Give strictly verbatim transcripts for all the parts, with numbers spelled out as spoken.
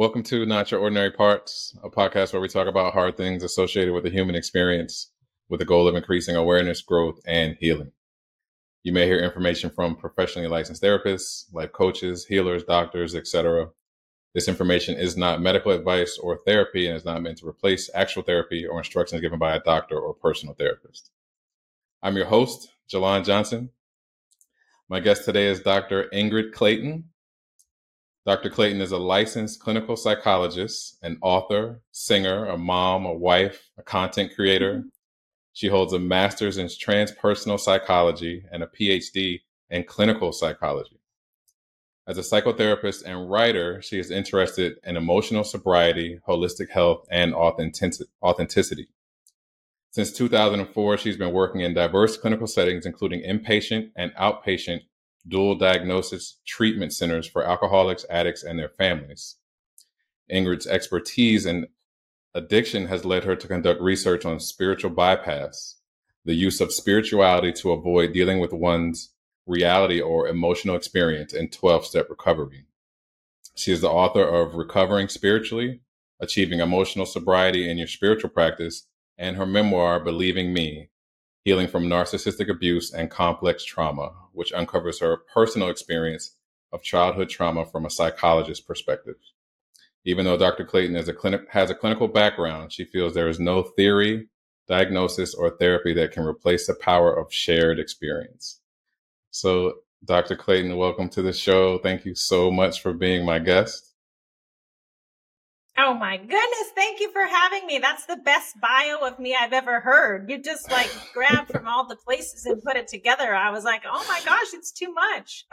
Welcome to Not Your Ordinary Parts, a podcast where we talk about hard things associated with the human experience with the goal of increasing awareness, growth, and healing. You may hear information from professionally licensed therapists, life coaches, healers, doctors, et cetera. This information is not medical advice or therapy and is not meant to replace actual therapy or instructions given by a doctor or personal therapist. I'm your host, Jalon Johnson. My guest today is Doctor Ingrid Clayton. Doctor Clayton is a licensed clinical psychologist, an author, singer, a mom, a wife, a content creator. She holds a master's in transpersonal psychology and a P H D in clinical psychology. As a psychotherapist and writer, she is interested in emotional sobriety, holistic health, and authenticity. Since two thousand four, she's been working in diverse clinical settings, including inpatient and outpatient dual diagnosis treatment centers for alcoholics, addicts, and their families. Ingrid's expertise in addiction has led her to conduct research on spiritual bypass, the use of spirituality to avoid dealing with one's reality or emotional experience in twelve-step recovery. She is the author of Recovering Spiritually: Achieving Emotional Sobriety in Your Spiritual Practice, and her memoir, Believing Me: Healing from Narcissistic Abuse and Complex Trauma, which uncovers her personal experience of childhood trauma from a psychologist's perspective. Even though Doctor Clayton is a clinic, has a clinical background, she feels there is no theory, diagnosis, or therapy that can replace the power of shared experience. So, Doctor Clayton, welcome to the show. Thank you so much for being my guest. Oh my goodness, thank you for having me. That's the best bio of me I've ever heard. You just like grabbed from all the places and put it together. I was like, oh my gosh, it's too much.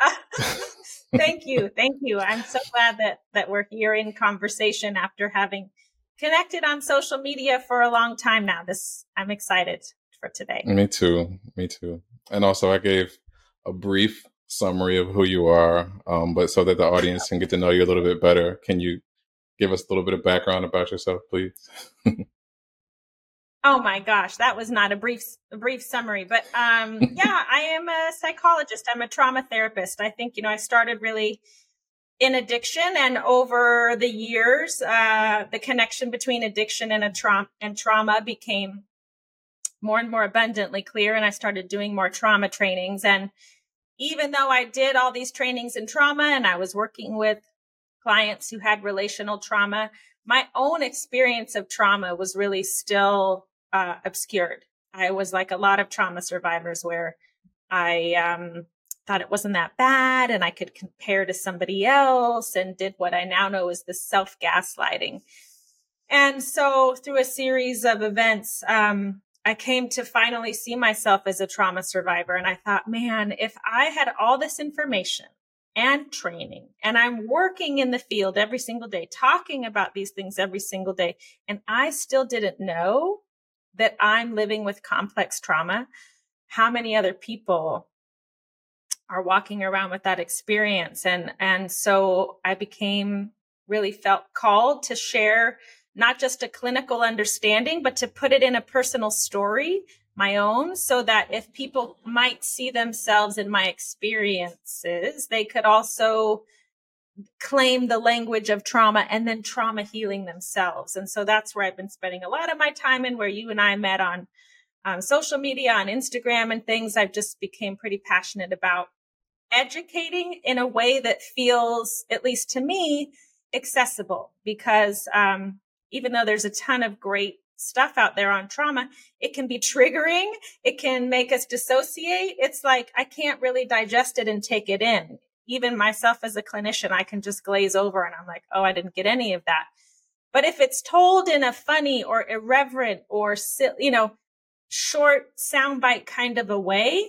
Thank you. Thank you. I'm so glad that, that we're here in conversation after having connected on social media for a long time now. This I'm excited for today. Me too. Me too. And also I gave a brief summary of who you are, um, but so that the audience can get to know you a little bit better, can you give us a little bit of background about yourself, please? Oh my gosh, that was not a brief a brief summary, but um, yeah, I am a psychologist. I'm a trauma therapist. I think, you know, I started really in addiction, and over the years, uh, the connection between addiction and a trauma and trauma became more and more abundantly clear, and I started doing more trauma trainings. And even though I did all these trainings in trauma, and I was working with clients who had relational trauma, my own experience of trauma was really still uh, obscured. I was like a lot of trauma survivors where I um, thought it wasn't that bad and I could compare to somebody else, and did what I now know is the self-gaslighting. And so through a series of events, um, I came to finally see myself as a trauma survivor. And I thought, man, if I had all this information and training, and I'm working in the field every single day, talking about these things every single day, and I still didn't know that I'm living with complex trauma, how many other people are walking around with that experience? And, and so I became really felt called to share not just a clinical understanding, but to put it in a personal story, my own, so that if people might see themselves in my experiences, they could also claim the language of trauma and then trauma healing themselves. And so that's where I've been spending a lot of my time, and where you and I met on um, social media, on Instagram and things. I've just became pretty passionate about educating in a way that feels, at least to me, accessible, because um, even though there's a ton of great stuff out there on trauma, it can be triggering. It can make us dissociate. It's like, I can't really digest it and take it in. Even myself as a clinician, I can just glaze over and I'm like, oh, I didn't get any of that. But if it's told in a funny or irreverent or, you know, short soundbite kind of a way,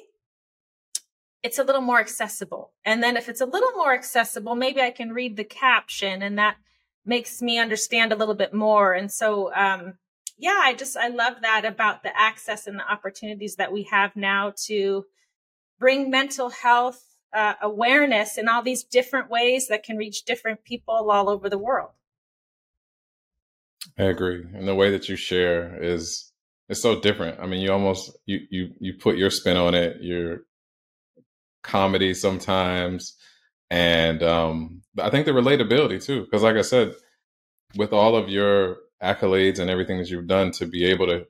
it's a little more accessible. And then if it's a little more accessible, maybe I can read the caption and that makes me understand a little bit more. And so, um, Yeah, I just, I love that about the access and the opportunities that we have now to bring mental health uh, awareness in all these different ways that can reach different people all over the world. I agree. And the way that you share is, it's so different. I mean, you almost, you, you, you put your spin on it, your comedy sometimes. And um, I think the relatability too, because like I said, with all of your accolades and everything that you've done, to be able to,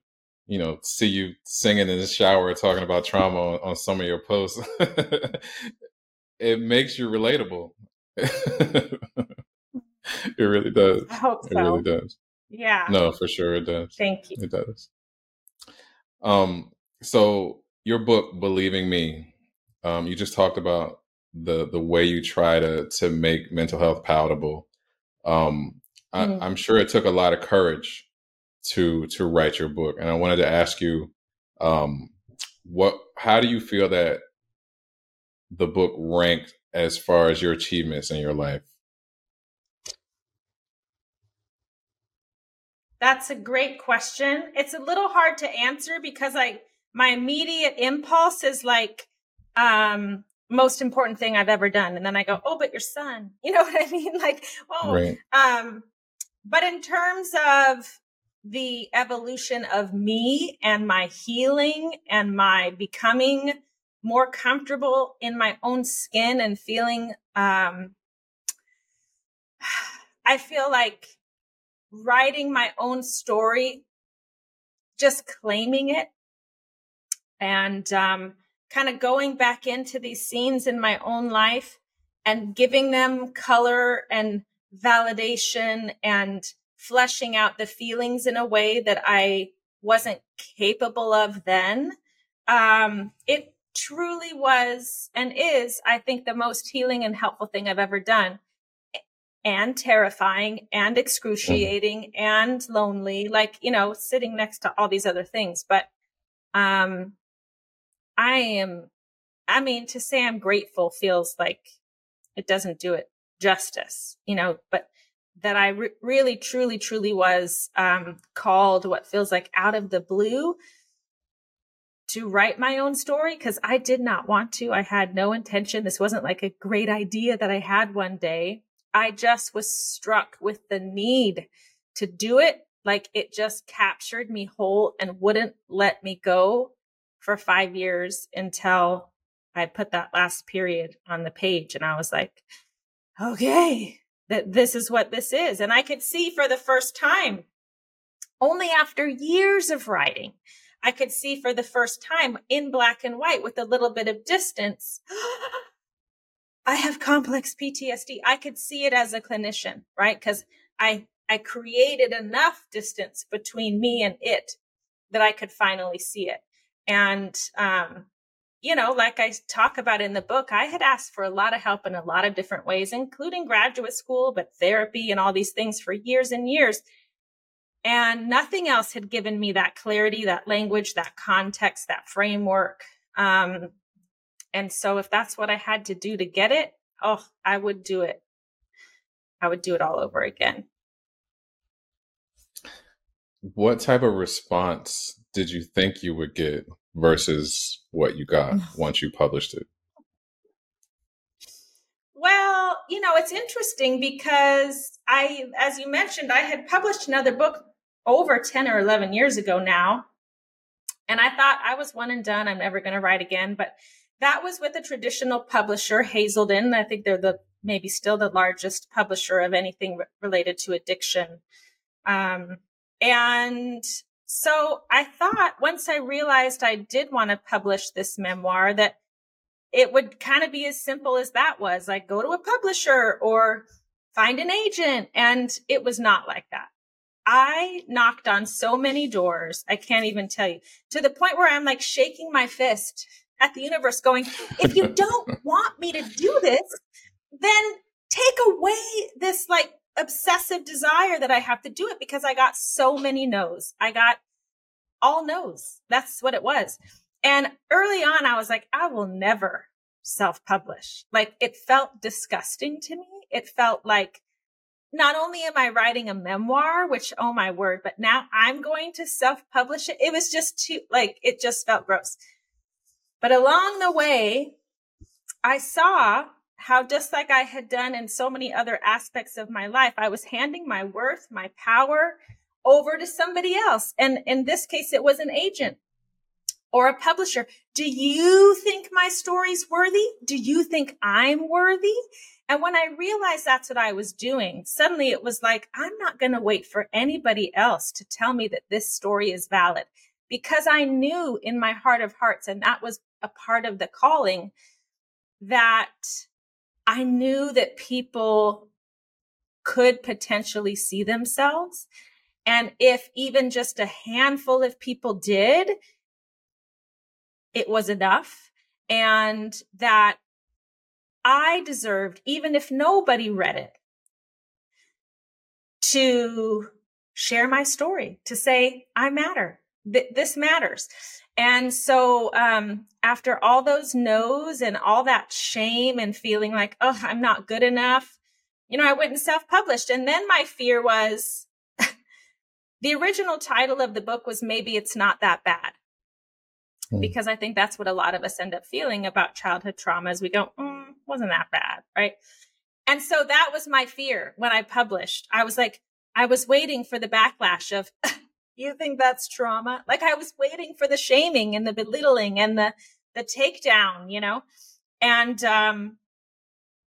you know, see you singing in the shower, talking about trauma on, on some of your posts, it makes you relatable. It really does. I hope so. It really does. Yeah. No, for sure it does. Thank you. It does. Um, so your book, Believing Me, um, you just talked about the the way you try to to make mental health palatable. Um, I, mm. I'm sure it took a lot of courage to to write your book, and I wanted to ask you, um, what? How do you feel that the book ranked as far as your achievements in your life? That's a great question. It's a little hard to answer because I my immediate impulse is like, um, most important thing I've ever done. And then I go, oh, but your son, you know what I mean? Like, oh, right. um, but in terms of the evolution of me and my healing and my becoming more comfortable in my own skin and feeling, um, I feel like writing my own story, just claiming it, and um, kind of going back into these scenes in my own life and giving them color and validation and fleshing out the feelings in a way that I wasn't capable of then. Um, it truly was and is, I think, the most healing and helpful thing I've ever done. And terrifying and excruciating mm. and lonely, like, you know, sitting next to all these other things. But um, I am, I mean, to say I'm grateful feels like it doesn't do it justice, you know, but that I re- really, truly, truly was um, called what feels like out of the blue to write my own story, because I did not want to. I had no intention. This wasn't like a great idea that I had one day. I just was struck with the need to do it. Like, it just captured me whole and wouldn't let me go for five years until I put that last period on the page. And I was like, okay, that this is what this is. And I could see for the first time, only after years of writing, I could see for the first time in black and white with a little bit of distance, I have complex P T S D. I could see it as a clinician, right? Because I, I created enough distance between me and it that I could finally see it. And, um, you know, like I talk about in the book, I had asked for a lot of help in a lot of different ways, including graduate school, but therapy and all these things for years and years. And nothing else had given me that clarity, that language, that context, that framework. Um, And so if that's what I had to do to get it, oh, I would do it. I would do it all over again. What type of response did you think you would get versus what you got once you published it? Well, you know, it's interesting because I, as you mentioned, I had published another book over ten or eleven years ago now. And I thought I was one and done. I'm never going to write again. But that was with a traditional publisher, Hazelden. I think they're the maybe still the largest publisher of anything re- related to addiction. Um, and so I thought once I realized I did want to publish this memoir that it would kind of be as simple as that was, like go to a publisher or find an agent. And it was not like that. I knocked on so many doors. I can't even tell you, to the point where I'm like shaking my fist at the universe going, if you don't want me to do this, then take away this like obsessive desire that I have to do it, because I got so many no's. I got all no's. That's what it was. And early on, I was like, I will never self-publish. Like, it felt disgusting to me. It felt like, not only am I writing a memoir, which, oh my word, but now I'm going to self-publish it. It was just too, like, it just felt gross. But along the way, I saw how, just like I had done in so many other aspects of my life, I was handing my worth, my power over to somebody else. And in this case, it was an agent or a publisher. Do you think my story's worthy? Do you think I'm worthy? And when I realized that's what I was doing, suddenly it was like, I'm not going to wait for anybody else to tell me that this story is valid, because I knew in my heart of hearts, and that was a part of the calling, that I knew that people could potentially see themselves. And if even just a handful of people did, it was enough. And that I deserved, even if nobody read it, to share my story, to say, I matter. Th- this matters. And so um, after all those no's and all that shame and feeling like, oh, I'm not good enough, you know, I went and self-published. And then my fear was, the original title of the book was Maybe It's Not That Bad. Because I think that's what a lot of us end up feeling about childhood traumas. We go, mm, wasn't that bad, right? And so that was my fear when I published. I was like, I was waiting for the backlash of, you think that's trauma? Like, I was waiting for the shaming and the belittling and the the takedown, you know? And um,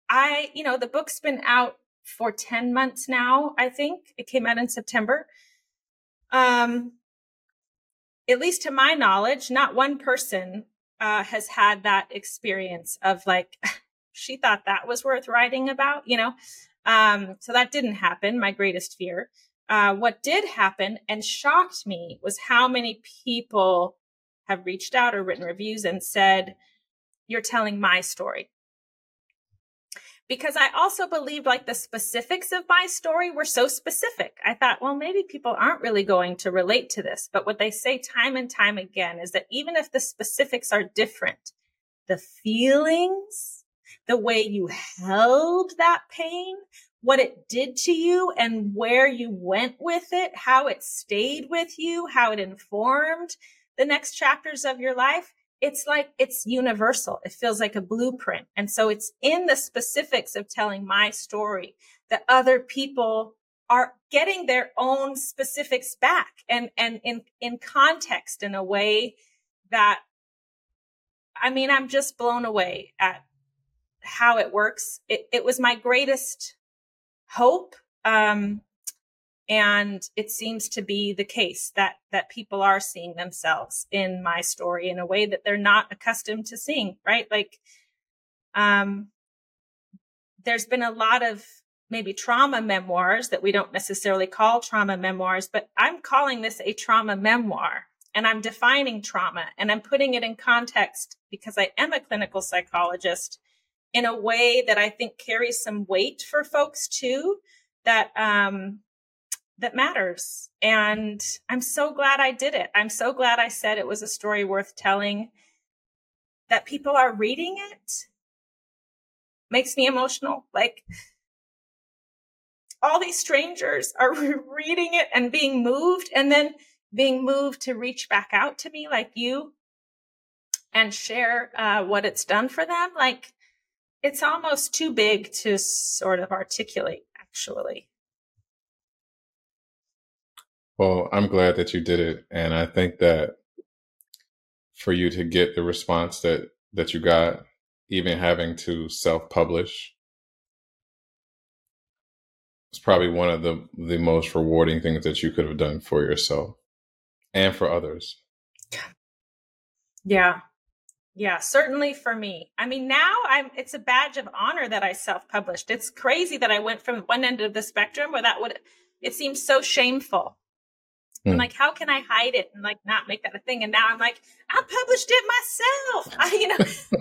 I, you know, the book's been out for ten months now, I think. It came out in September. Um. At least to my knowledge, not one person uh, has had that experience of like, she thought that was worth writing about, you know? Um, so that didn't happen. My greatest fear. Uh, what did happen and shocked me was how many people have reached out or written reviews and said, you're telling my story. Because I also believed like the specifics of my story were so specific. I thought, well, maybe people aren't really going to relate to this. But what they say time and time again is that even if the specifics are different, the feelings, the way you held that pain, what it did to you and where you went with it, how it stayed with you, how it informed the next chapters of your life, it's like, it's universal. It feels like a blueprint. And so it's in the specifics of telling my story that other people are getting their own specifics back and, and in, in context in a way that, I mean, I'm just blown away at how it works. It, it was my greatest hope. Um, And it seems to be the case that that people are seeing themselves in my story in a way that they're not accustomed to seeing, right? Like, um, there's been a lot of maybe trauma memoirs that we don't necessarily call trauma memoirs, but I'm calling this a trauma memoir, and I'm defining trauma and I'm putting it in context because I am a clinical psychologist in a way that I think carries some weight for folks too, that, um, that matters. And I'm so glad I did it. I'm so glad I said it was a story worth telling, that people are reading it. Makes me emotional. Like, all these strangers are reading it and being moved, and then being moved to reach back out to me like you and share uh, what it's done for them. Like, it's almost too big to sort of articulate, actually. Well, I'm glad that you did it. And I think that for you to get the response that, that you got, even having to self-publish, is probably one of the, the most rewarding things that you could have done for yourself and for others. Yeah. Yeah, certainly for me. I mean, now I'm, it's a badge of honor that I self-published. It's crazy that I went from one end of the spectrum where that would, it seems so shameful. I'm like, how can I hide it and like not make that a thing? And now I'm like, I published it myself. I, you know,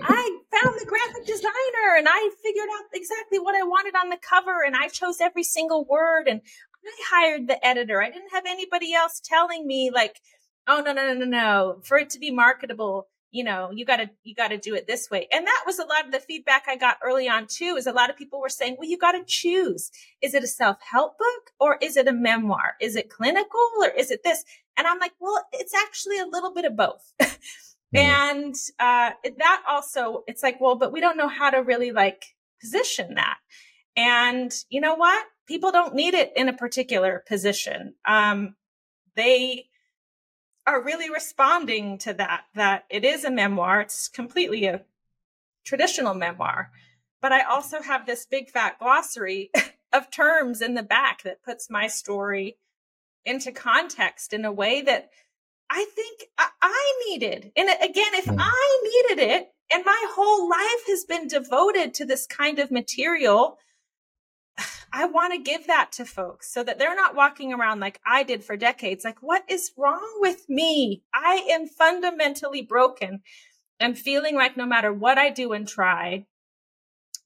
I found the graphic designer and I figured out exactly what I wanted on the cover. And I chose every single word and I hired the editor. I didn't have anybody else telling me like, oh, no, no, no, no, no. For it to be marketable, you know, you gotta, you gotta do it this way. And that was a lot of the feedback I got early on too, is a lot of people were saying, well, you gotta choose. Is it a self-help book or is it a memoir? Is it clinical or is it this? And I'm like, well, it's actually a little bit of both. and, uh, that also, it's like, well, but we don't know how to really like position that. And you know what? People don't need it in a particular position. Um, they, are really responding to that, that it is a memoir. It's completely a traditional memoir. But I also have this big fat glossary of terms in the back that puts my story into context in a way that I think I needed. And again, if I needed it, and my whole life has been devoted to this kind of material, I want to give that to folks so that they're not walking around like I did for decades. Like, what is wrong with me? I am fundamentally broken and feeling like no matter what I do and try,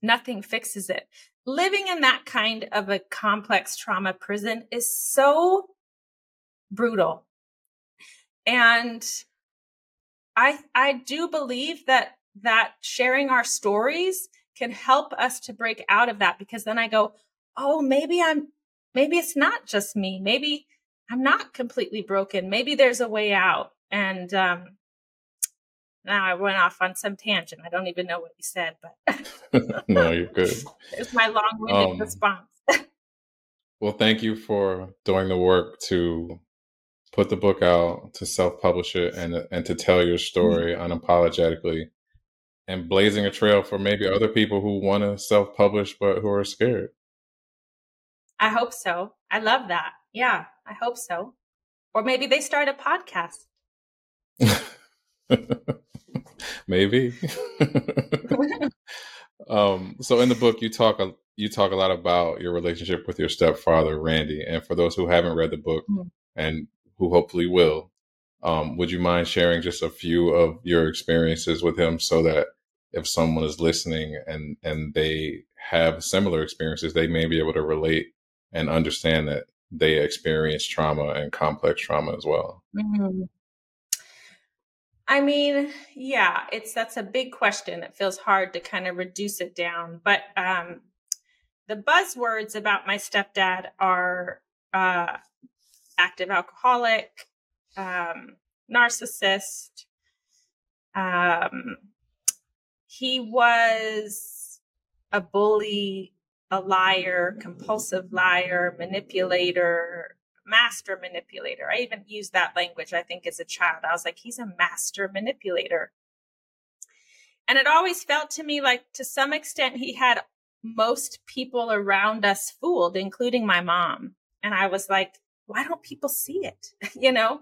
nothing fixes it. Living in that kind of a complex trauma prison is so brutal. And I I do believe that that sharing our stories can help us to break out of that, because then I go, oh, maybe I'm maybe it's not just me. Maybe I'm not completely broken. Maybe there's a way out. And um, now I went off on some tangent. I don't even know what you said, but no, you're good. It's my long-winded um, response. Well, thank you for doing the work to put the book out, to self-publish it, and and to tell your story mm-hmm. unapologetically, and blazing a trail for maybe other people who want to self-publish but who are scared. I hope so. I love that. Yeah, I hope so. Or maybe they start a podcast. Maybe. um, so in the book, you talk a, you talk a lot about your relationship with your stepfather, Randy. And for those who haven't read the book mm-hmm. and who hopefully will, um, would you mind sharing just a few of your experiences with him so that if someone is listening and, and they have similar experiences, they may be able to relate and understand that they experience trauma and complex trauma as well? Mm-hmm. I mean, yeah, it's, that's a big question. It feels hard to kind of reduce it down, but, um, the buzzwords about my stepdad are, uh, active alcoholic, um, narcissist. Um, he was a bully, a liar, compulsive liar, manipulator, master manipulator. I even used that language, I think, as a child. I was like, he's a master manipulator. And it always felt to me like, to some extent, he had most people around us fooled, including my mom. And I was like, why don't people see it? you know?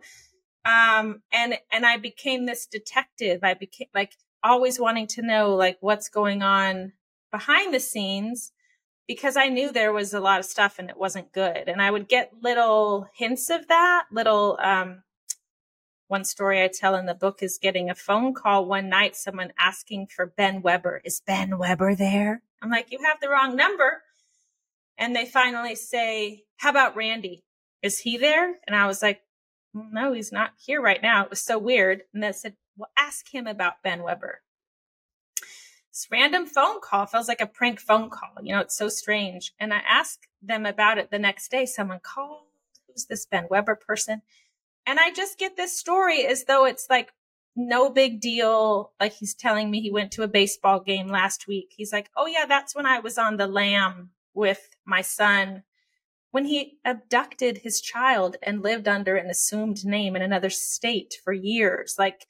Um, and, and I became this detective. I became like always wanting to know like what's going on behind the scenes, because I knew there was a lot of stuff and it wasn't good. And I would get little hints of that little, um, one story I tell in the book is getting a phone call one night, someone asking for Ben Weber. Is Ben Weber there? I'm like, you have the wrong number. And they finally say, how about Randy? Is he there? And I was like, well, no, he's not here right now. It was so weird. And they said, well, ask him about Ben Weber. This random phone call feels like a prank phone call. You know, it's so strange. And I asked them about it the next day. Someone called, who's this Ben Weber person? And I just get this story as though it's like no big deal. Like he's telling me he went to a baseball game last week. He's like, oh yeah, that's when I was on the lam with my son, when he abducted his child and lived under an assumed name in another state for years. Like,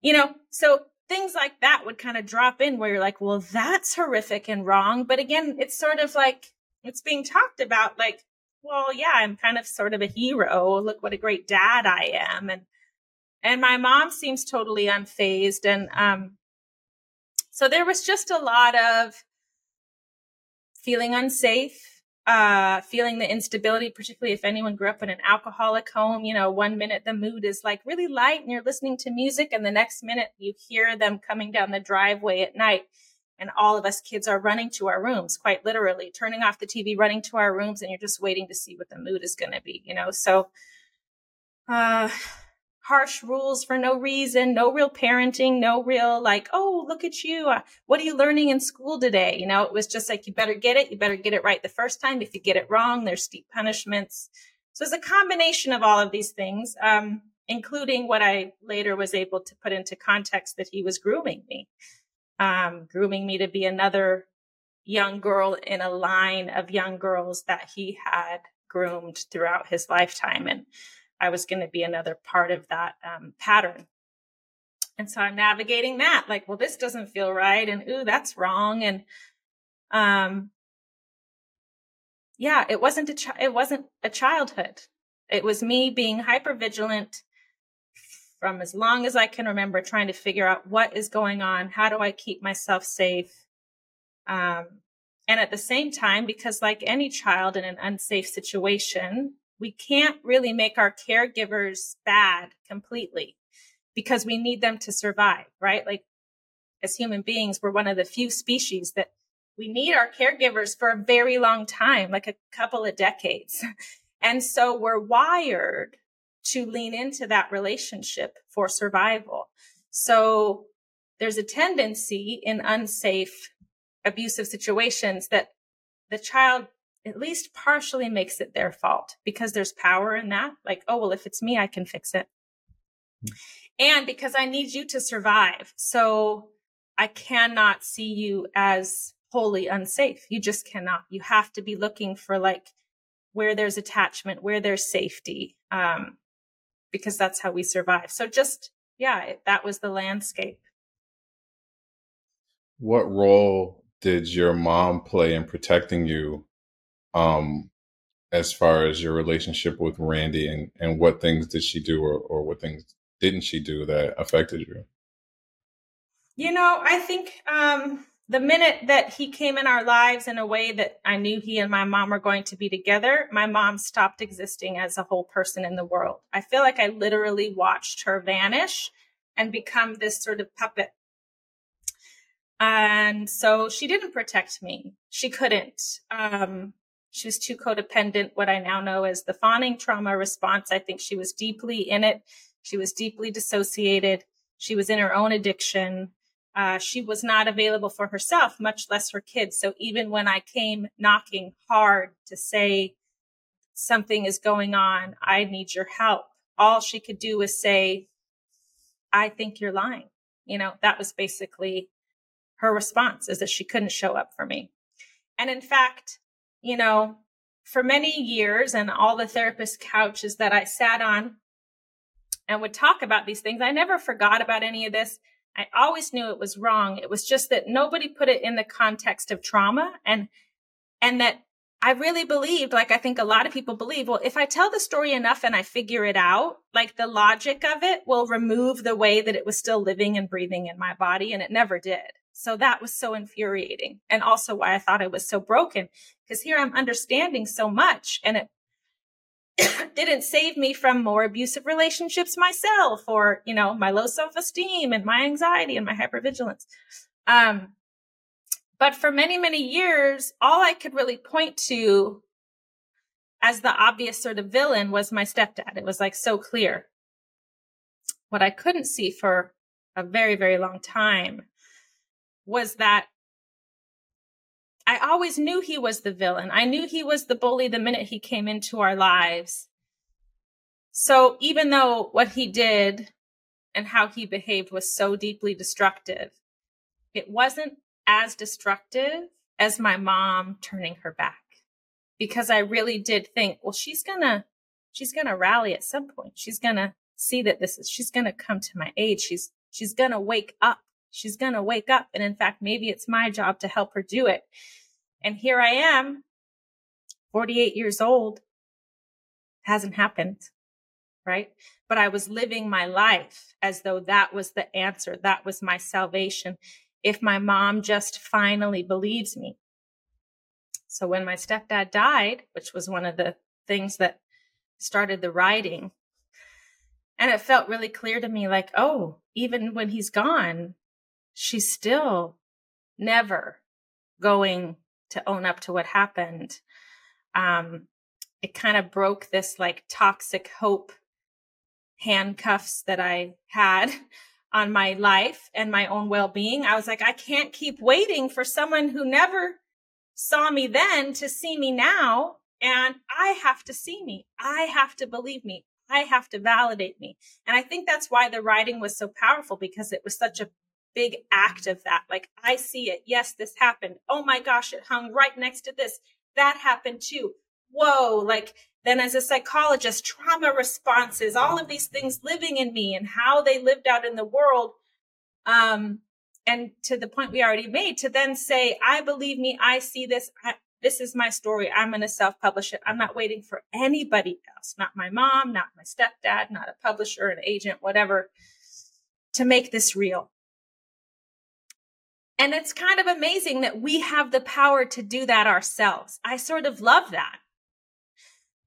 you know, so things like that would kind of drop in where you're like, well, that's horrific and wrong. But again, it's sort of like, it's being talked about like, well, yeah, I'm kind of sort of a hero. Look what a great dad I am. And, and my mom seems totally unfazed. And, um, so there was just a lot of feeling unsafe, uh, feeling the instability, particularly if anyone grew up in an alcoholic home. You know, one minute the mood is like really light and you're listening to music, and the next minute you hear them coming down the driveway at night, and all of us kids are running to our rooms, quite literally turning off the T V, running to our rooms, and you're just waiting to see what the mood is going to be, you know? So, uh, harsh rules for no reason, no real parenting, no real like, oh, look at you. What are you learning in school today? You know, it was just like, you better get it. You better get it right the first time. If you get it wrong, there's steep punishments. So it's a combination of all of these things, um, including what I later was able to put into context that he was grooming me, um, grooming me to be another young girl in a line of young girls that he had groomed throughout his lifetime. And I was going to be another part of that um, pattern. And so I'm navigating that like, well, this doesn't feel right. And ooh, that's wrong. And Um, yeah, it wasn't a chi- it wasn't a childhood. It was me being hypervigilant from as long as I can remember, trying to figure out what is going on. How do I keep myself safe? Um, and at the same time, because like any child in an unsafe situation, we can't really make our caregivers bad completely because we need them to survive, right? Like as human beings, we're one of the few species that we need our caregivers for a very long time, like a couple of decades. And so we're wired to lean into that relationship for survival. So there's a tendency in unsafe, abusive situations that the child at least partially makes it their fault because there's power in that. Like, oh, well, if it's me, I can fix it. And because I need you to survive. So I cannot see you as wholly unsafe. You just cannot. You have to be looking for like, where there's attachment, where there's safety, um, because that's how we survive. So just, yeah, it, that was the landscape. What role did your mom play in protecting you um, as far as your relationship with Randy, and, and what things did she do or, or what things didn't she do that affected you? You know, I think... Um, The minute that he came in our lives in a way that I knew he and my mom were going to be together, my mom stopped existing as a whole person in the world. I feel like I literally watched her vanish and become this sort of puppet. And so she didn't protect me. She couldn't. Um, she was too codependent, what I now know as the fawning trauma response. I think she was deeply in it. She was deeply dissociated. She was in her own addiction. Uh, she was not available for herself, much less her kids. So even when I came knocking hard to say something is going on, I need your help, all she could do was say, I think you're lying. You know, that was basically her response, is that she couldn't show up for me. And in fact, you know, for many years and all the therapist couches that I sat on and would talk about these things, I never forgot about any of this. I always knew it was wrong. It was just that nobody put it in the context of trauma. And, and that I really believed, like, I think a lot of people believe, well, if I tell the story enough and I figure it out, like the logic of it will remove the way that it was still living and breathing in my body. And it never did. So that was so infuriating. And also why I thought I was so broken, because here I'm understanding so much and it didn't save me from more abusive relationships myself, or, you know, my low self-esteem and my anxiety and my hypervigilance. Um, but for many, many years, all I could really point to as the obvious sort of villain was my stepdad. It was like so clear. What I couldn't see for a very, very long time was that I always knew he was the villain. I knew he was the bully the minute he came into our lives. So even though what he did and how he behaved was so deeply destructive, it wasn't as destructive as my mom turning her back, because I really did think, well, she's gonna, she's gonna rally at some point. She's gonna see that this is, she's gonna come to my aid. She's, she's gonna wake up. She's going to wake up. And in fact, maybe it's my job to help her do it. And here I am, forty-eight years old. Hasn't happened, right? But I was living my life as though that was the answer. That was my salvation. If my mom just finally believes me. So when my stepdad died, which was one of the things that started the writing, and it felt really clear to me, like, oh, even when he's gone, she's still never going to own up to what happened. Um, it kind of broke this like toxic hope handcuffs that I had on my life and my own well-being. I was like, I can't keep waiting for someone who never saw me then to see me now. And I have to see me. I have to believe me. I have to validate me. And I think that's why the writing was so powerful, because it was such a big act of that. Like, I see it. Yes, this happened. Oh my gosh, it hung right next to this. That happened too. Whoa. Like, then as a psychologist, trauma responses, all of these things living in me and how they lived out in the world. Um, And to the point we already made, to then say, I believe me, I see this, I, this is my story. I'm going to self-publish it. I'm not waiting for anybody else, not my mom, not my stepdad, not a publisher, an agent, whatever, to make this real. And it's kind of amazing that we have the power to do that ourselves. I sort of love that.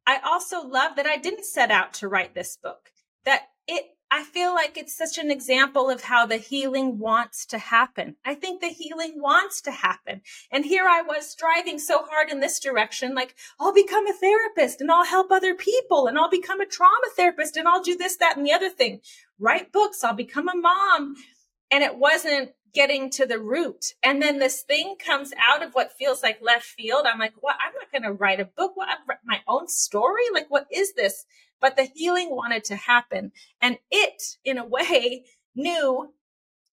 I also love that I didn't set out to write this book, that it I feel like it's such an example of how the healing wants to happen. I think the healing wants to happen. And here I was striving so hard in this direction, like I'll become a therapist and I'll help other people and I'll become a trauma therapist and I'll do this, that, and the other thing, write books, I'll become a mom. And it wasn't getting to the root. And then this thing comes out of what feels like left field. I'm like, what? I'm not going to write a book. What? I've written my own story? Like, what is this? But the healing wanted to happen. And it, in a way, knew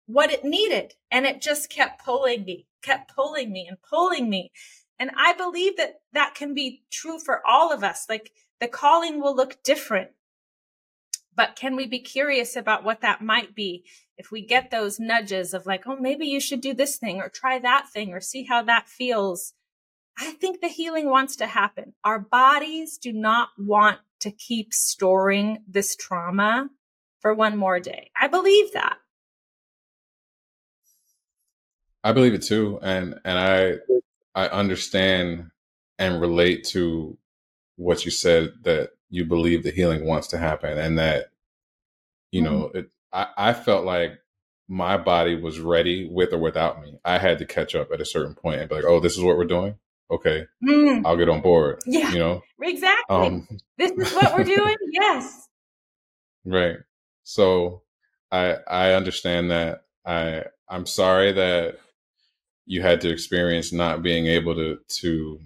what it needed. And it just kept pulling me, kept pulling me and pulling me. And I believe that that can be true for all of us. Like, the calling will look different. But can we be curious about what that might be? If we get those nudges of like, oh, maybe you should do this thing or try that thing or see how that feels. I think the healing wants to happen. Our bodies do not want to keep storing this trauma for one more day. I believe that. I believe it too. And and I I understand and relate to what you said, that you believe the healing wants to happen, and that, you mm-hmm. know, it, I, I felt like my body was ready with or without me. I had to catch up at a certain point and be like, oh, this is what we're doing. Okay. Mm. I'll get on board. Yeah. You know, exactly. Um, this is what we're doing. Yes. Right. So I, I understand that. I, I'm sorry that you had to experience not being able to, to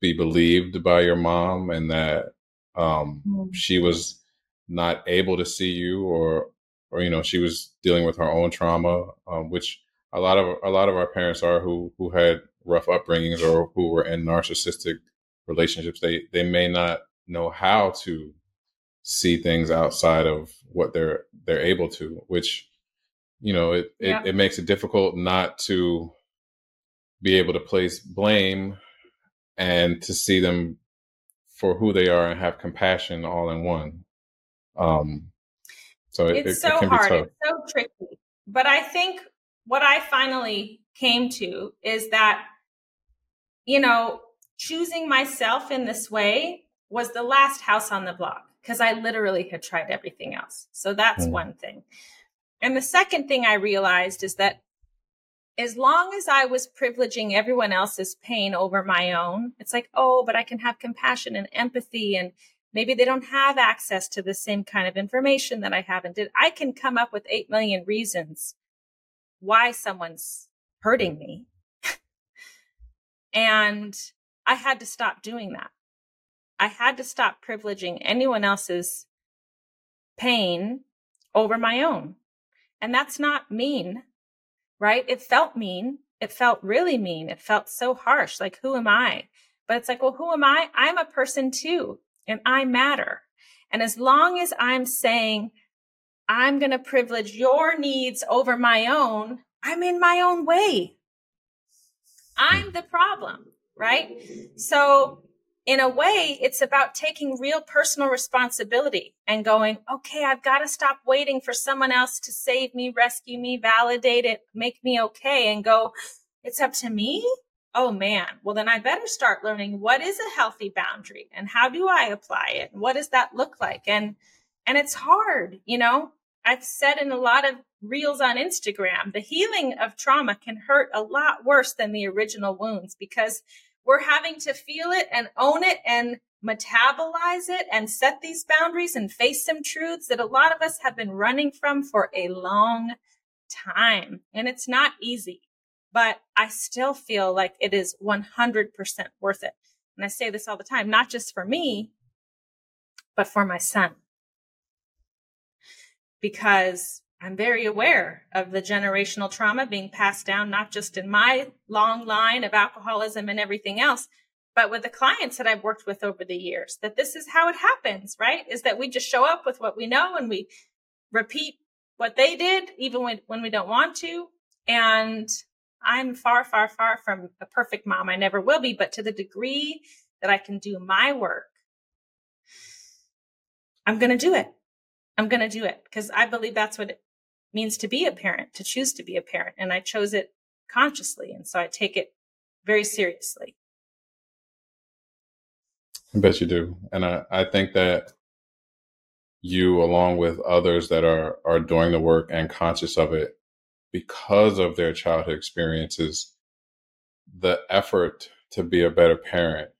be believed by your mom, and that, um, mm. she was not able to see you, or, or, you know, she was dealing with her own trauma, um, which a lot of a lot of our parents are, who who had rough upbringings or who were in narcissistic relationships. They they may not know how to see things outside of what they're they're able to, which, you know, it it, yeah. it makes it difficult not to be able to place blame and to see them for who they are and have compassion all in one. Um, So it, it's it, so it hard. It's so tricky. But I think what I finally came to is that, you know, choosing myself in this way was the last house on the block, because I literally had tried everything else. So that's mm-hmm. one thing. And the second thing I realized is that as long as I was privileging everyone else's pain over my own, it's like, oh, but I can have compassion and empathy, and maybe they don't have access to the same kind of information that I have. And did I can come up with eight million reasons why someone's hurting me. And I had to stop doing that. I had to stop privileging anyone else's pain over my own. And that's not mean, right? It felt mean. It felt really mean. It felt so harsh. Like, who am I? But it's like, well, who am I? I'm a person too. And I matter. And as long as I'm saying, I'm going to privilege your needs over my own, I'm in my own way. I'm the problem, right? So in a way, it's about taking real personal responsibility and going, okay, I've got to stop waiting for someone else to save me, rescue me, validate it, make me okay, and go, it's up to me? Oh man, well then I better start learning what is a healthy boundary and how do I apply it? What does that look like? And and it's hard, you know, I've said in a lot of reels on Instagram, the healing of trauma can hurt a lot worse than the original wounds, because we're having to feel it and own it and metabolize it and set these boundaries and face some truths that a lot of us have been running from for a long time. And it's not easy. But I still feel like it is one hundred percent worth it. And I say this all the time, not just for me, but for my son. Because I'm very aware of the generational trauma being passed down, not just in my long line of alcoholism and everything else, but with the clients that I've worked with over the years, that this is how it happens, right? Is that we just show up with what we know and we repeat what they did, even when, when we don't want to. And I'm far, far, far from a perfect mom. I never will be. But to the degree that I can do my work, I'm going to do it. I'm going to do it because I believe that's what it means to be a parent, to choose to be a parent. And I chose it consciously. And so I take it very seriously. I bet you do. And I, I think that you, along with others that are, are doing the work and conscious of it because of their childhood experiences, the effort to be a better parent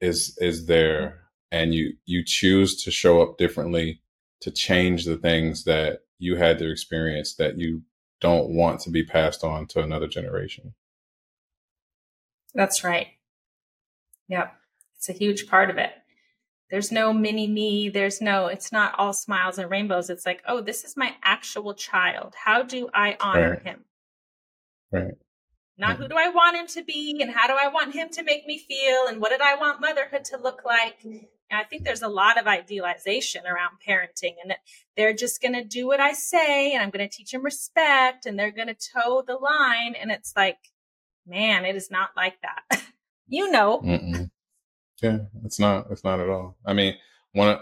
is, is there. And you, you choose to show up differently to change the things that you had to experience that you don't want to be passed on to another generation. That's right. Yep. It's a huge part of it. There's no mini me. There's no, it's not all smiles and rainbows. It's like, oh, this is my actual child. How do I honor right. him? Right. Not who do I want him to be and how do I want him to make me feel and what did I want motherhood to look like? And I think there's a lot of idealization around parenting and that they're just going to do what I say and I'm going to teach them respect and they're going to toe the line. And it's like, man, it is not like that. You know. Mm-mm. Yeah, it's not. It's not at all. I mean, one of,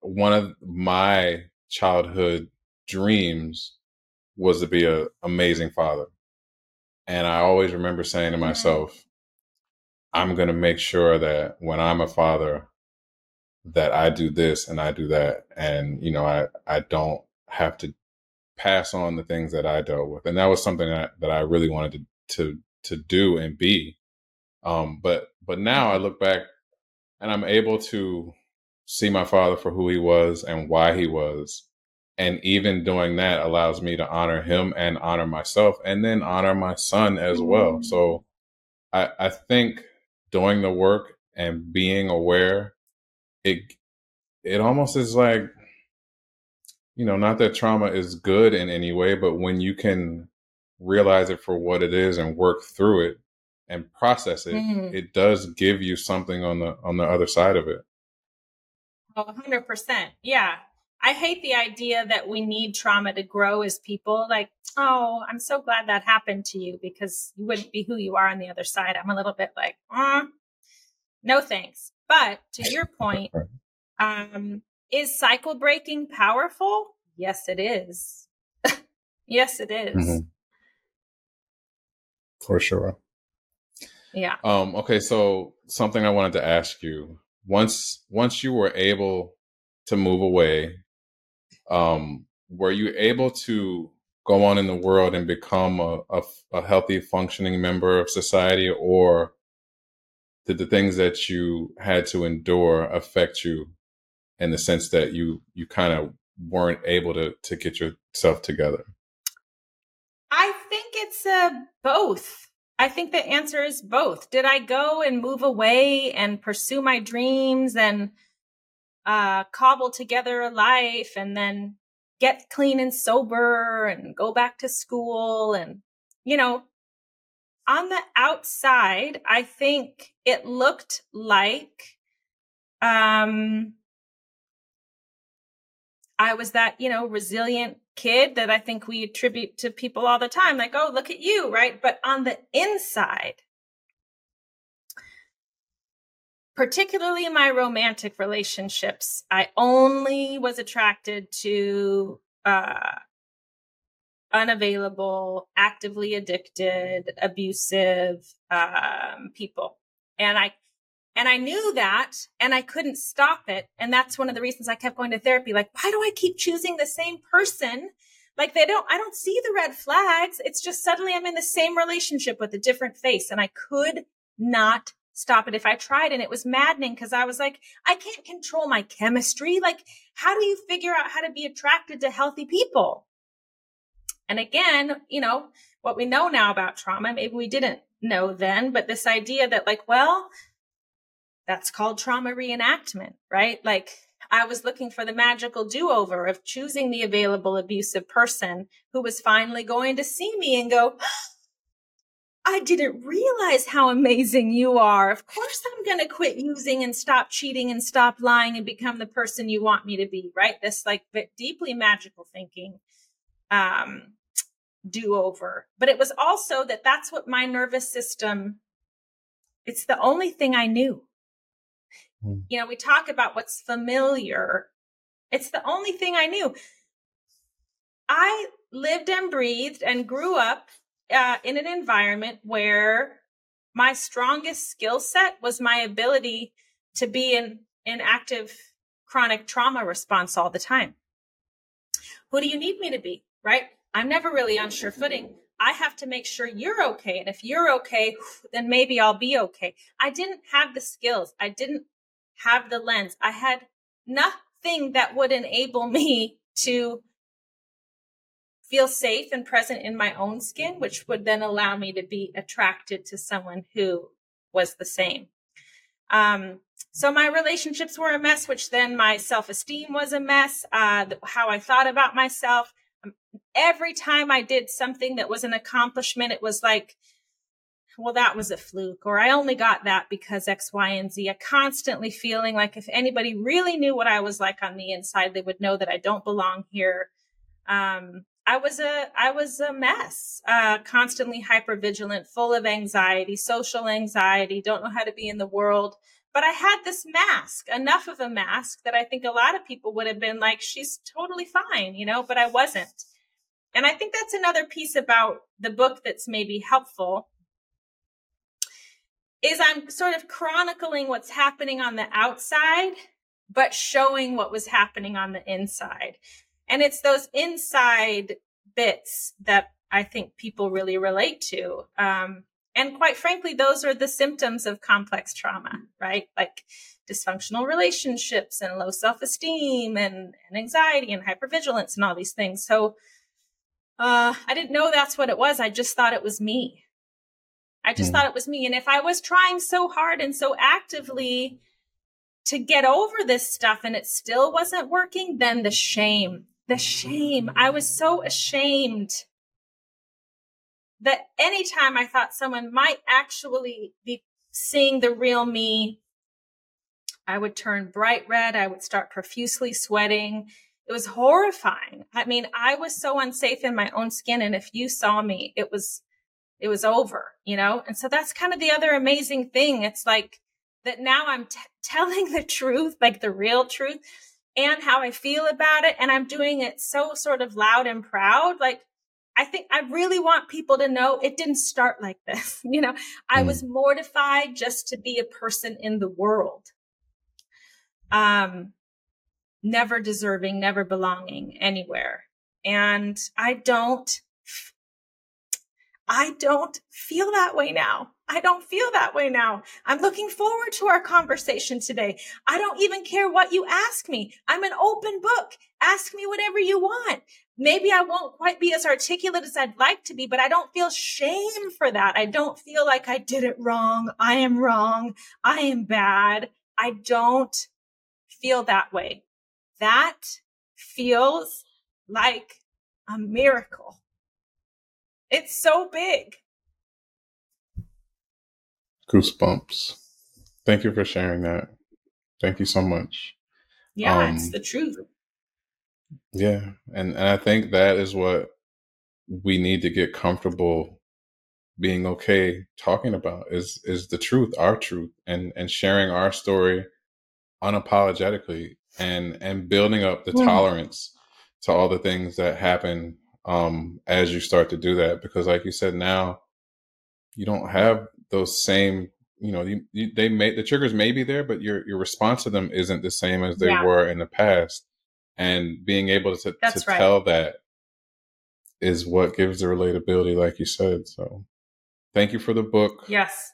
one of my childhood dreams was to be an amazing father. And I always remember saying to myself, I'm going to make sure that when I'm a father, that I do this and I do that. And, you know, I, I don't have to pass on the things that I dealt with. And that was something that, that I really wanted to, to, to do and be. Um, but, but now I look back and I'm able to see my father for who he was and why he was. And even doing that allows me to honor him and honor myself and then honor my son as well. So I, I think doing the work and being aware, it it almost is like, you know, not that trauma is good in any way, but when you can realize it for what it is and work through it and process it, mm. it does give you something on the on the other side of it. Oh, one hundred percent. Yeah. I hate the idea that we need trauma to grow as people. Like, oh, I'm so glad that happened to you because you wouldn't be who you are on the other side. I'm a little bit like, mm, no thanks. But to your point, um, is cycle breaking powerful? Yes, it is. Yes, it is. Mm-hmm. For sure. Yeah. Um, okay. So something I wanted to ask you, once, once you were able to move away, Um, were you able to go on in the world and become a, a, a healthy functioning member of society, or did the things that you had to endure affect you in the sense that you, you kind of weren't able to, to get yourself together? I think it's uh, both. I think the answer is both. Did I go and move away and pursue my dreams and uh, cobble together a life and then get clean and sober and go back to school? And, you know, on the outside, I think it looked like, um, I was that, you know, resilient kid that I think we attribute to people all the time. Like, oh, look at you. Right. But on the inside, particularly in my romantic relationships, I only was attracted to uh, unavailable, actively addicted, abusive um, people, and I and I knew that, and I couldn't stop it, and that's one of the reasons I kept going to therapy. Like, why do I keep choosing the same person? Like, they don't, I don't see the red flags. It's just suddenly I'm in the same relationship with a different face, and I could not stop it if I tried. And it was maddening because I was like, I can't control my chemistry. Like, how do you figure out how to be attracted to healthy people? And again, you know, what we know now about trauma, maybe we didn't know then, but this idea that like, well, that's called trauma reenactment, right? Like, I was looking for the magical do-over of choosing the available abusive person who was finally going to see me and go, I didn't realize how amazing you are. Of course I'm going to quit using and stop cheating and stop lying and become the person you want me to be, right? This like deeply magical thinking. Um, do-over. But it was also that that's what my nervous system, it's the only thing I knew. Mm. You know, we talk about what's familiar. It's the only thing I knew. I lived and breathed and grew up uh, in an environment where my strongest skill set was my ability to be in, in active chronic trauma response all the time. Who do you need me to be, right? I'm never really on sure footing. I have to make sure you're okay. And if you're okay, then maybe I'll be okay. I didn't have the skills. I didn't have the lens. I had nothing that would enable me to feel safe and present in my own skin, which would then allow me to be attracted to someone who was the same. Um, so my relationships were a mess, which then my self-esteem was a mess, uh, how I thought about myself. Every time I did something that was an accomplishment, it was like, well, that was a fluke, or I only got that because X, Y, and Z. I constantly feeling like if anybody really knew what I was like on the inside, they would know that I don't belong here. Um, I was a, I was a mess, uh, constantly hypervigilant, full of anxiety, social anxiety, don't know how to be in the world. But I had this mask, enough of a mask that I think a lot of people would have been like, she's totally fine, you know, but I wasn't. And I think that's another piece about the book that's maybe helpful is I'm sort of chronicling what's happening on the outside, but showing what was happening on the inside. And it's those inside bits that I think people really relate to. Um, And quite frankly, those are the symptoms of complex trauma, right? Like dysfunctional relationships and low self-esteem and, and anxiety and hypervigilance and all these things. So uh, I didn't know that's what it was. I just thought it was me. I just mm. thought it was me. And if I was trying so hard and so actively to get over this stuff and it still wasn't working, then the shame, the shame. I was so ashamed that anytime I thought someone might actually be seeing the real me, I would turn bright red. I would start profusely sweating. It was horrifying. I mean, I was so unsafe in my own skin. And if you saw me, it was, it was over, you know? And so that's kind of the other amazing thing. It's like that now I'm t- telling the truth, like the real truth and how I feel about it. And I'm doing it so sort of loud and proud, like, I think I really want people to know it didn't start like this. You know, I mm. was mortified just to be a person in the world. Um, never deserving, never belonging anywhere. And I don't, I don't feel that way now. I don't feel that way now. I'm looking forward to our conversation today. I don't even care what you ask me. I'm an open book. Ask me whatever you want. Maybe I won't quite be as articulate as I'd like to be, but I don't feel shame for that. I don't feel like I did it wrong. I am wrong. I am bad. I don't feel that way. That feels like a miracle. It's so big. Goosebumps. Thank you for sharing that. Thank you so much. Yeah, um, it's the truth. Yeah. And, and I think that is what we need to get comfortable being okay talking about is, is the truth, our truth, and, and sharing our story unapologetically and, and building up the yeah. tolerance to all the things that happen um, as you start to do that. Because like you said, now you don't have those same, you know, you, you, they may, the triggers may be there, but your, your response to them isn't the same as they yeah. were in the past. And being able to, to right. tell that is what gives the relatability, like you said. So thank you for the book. Yes.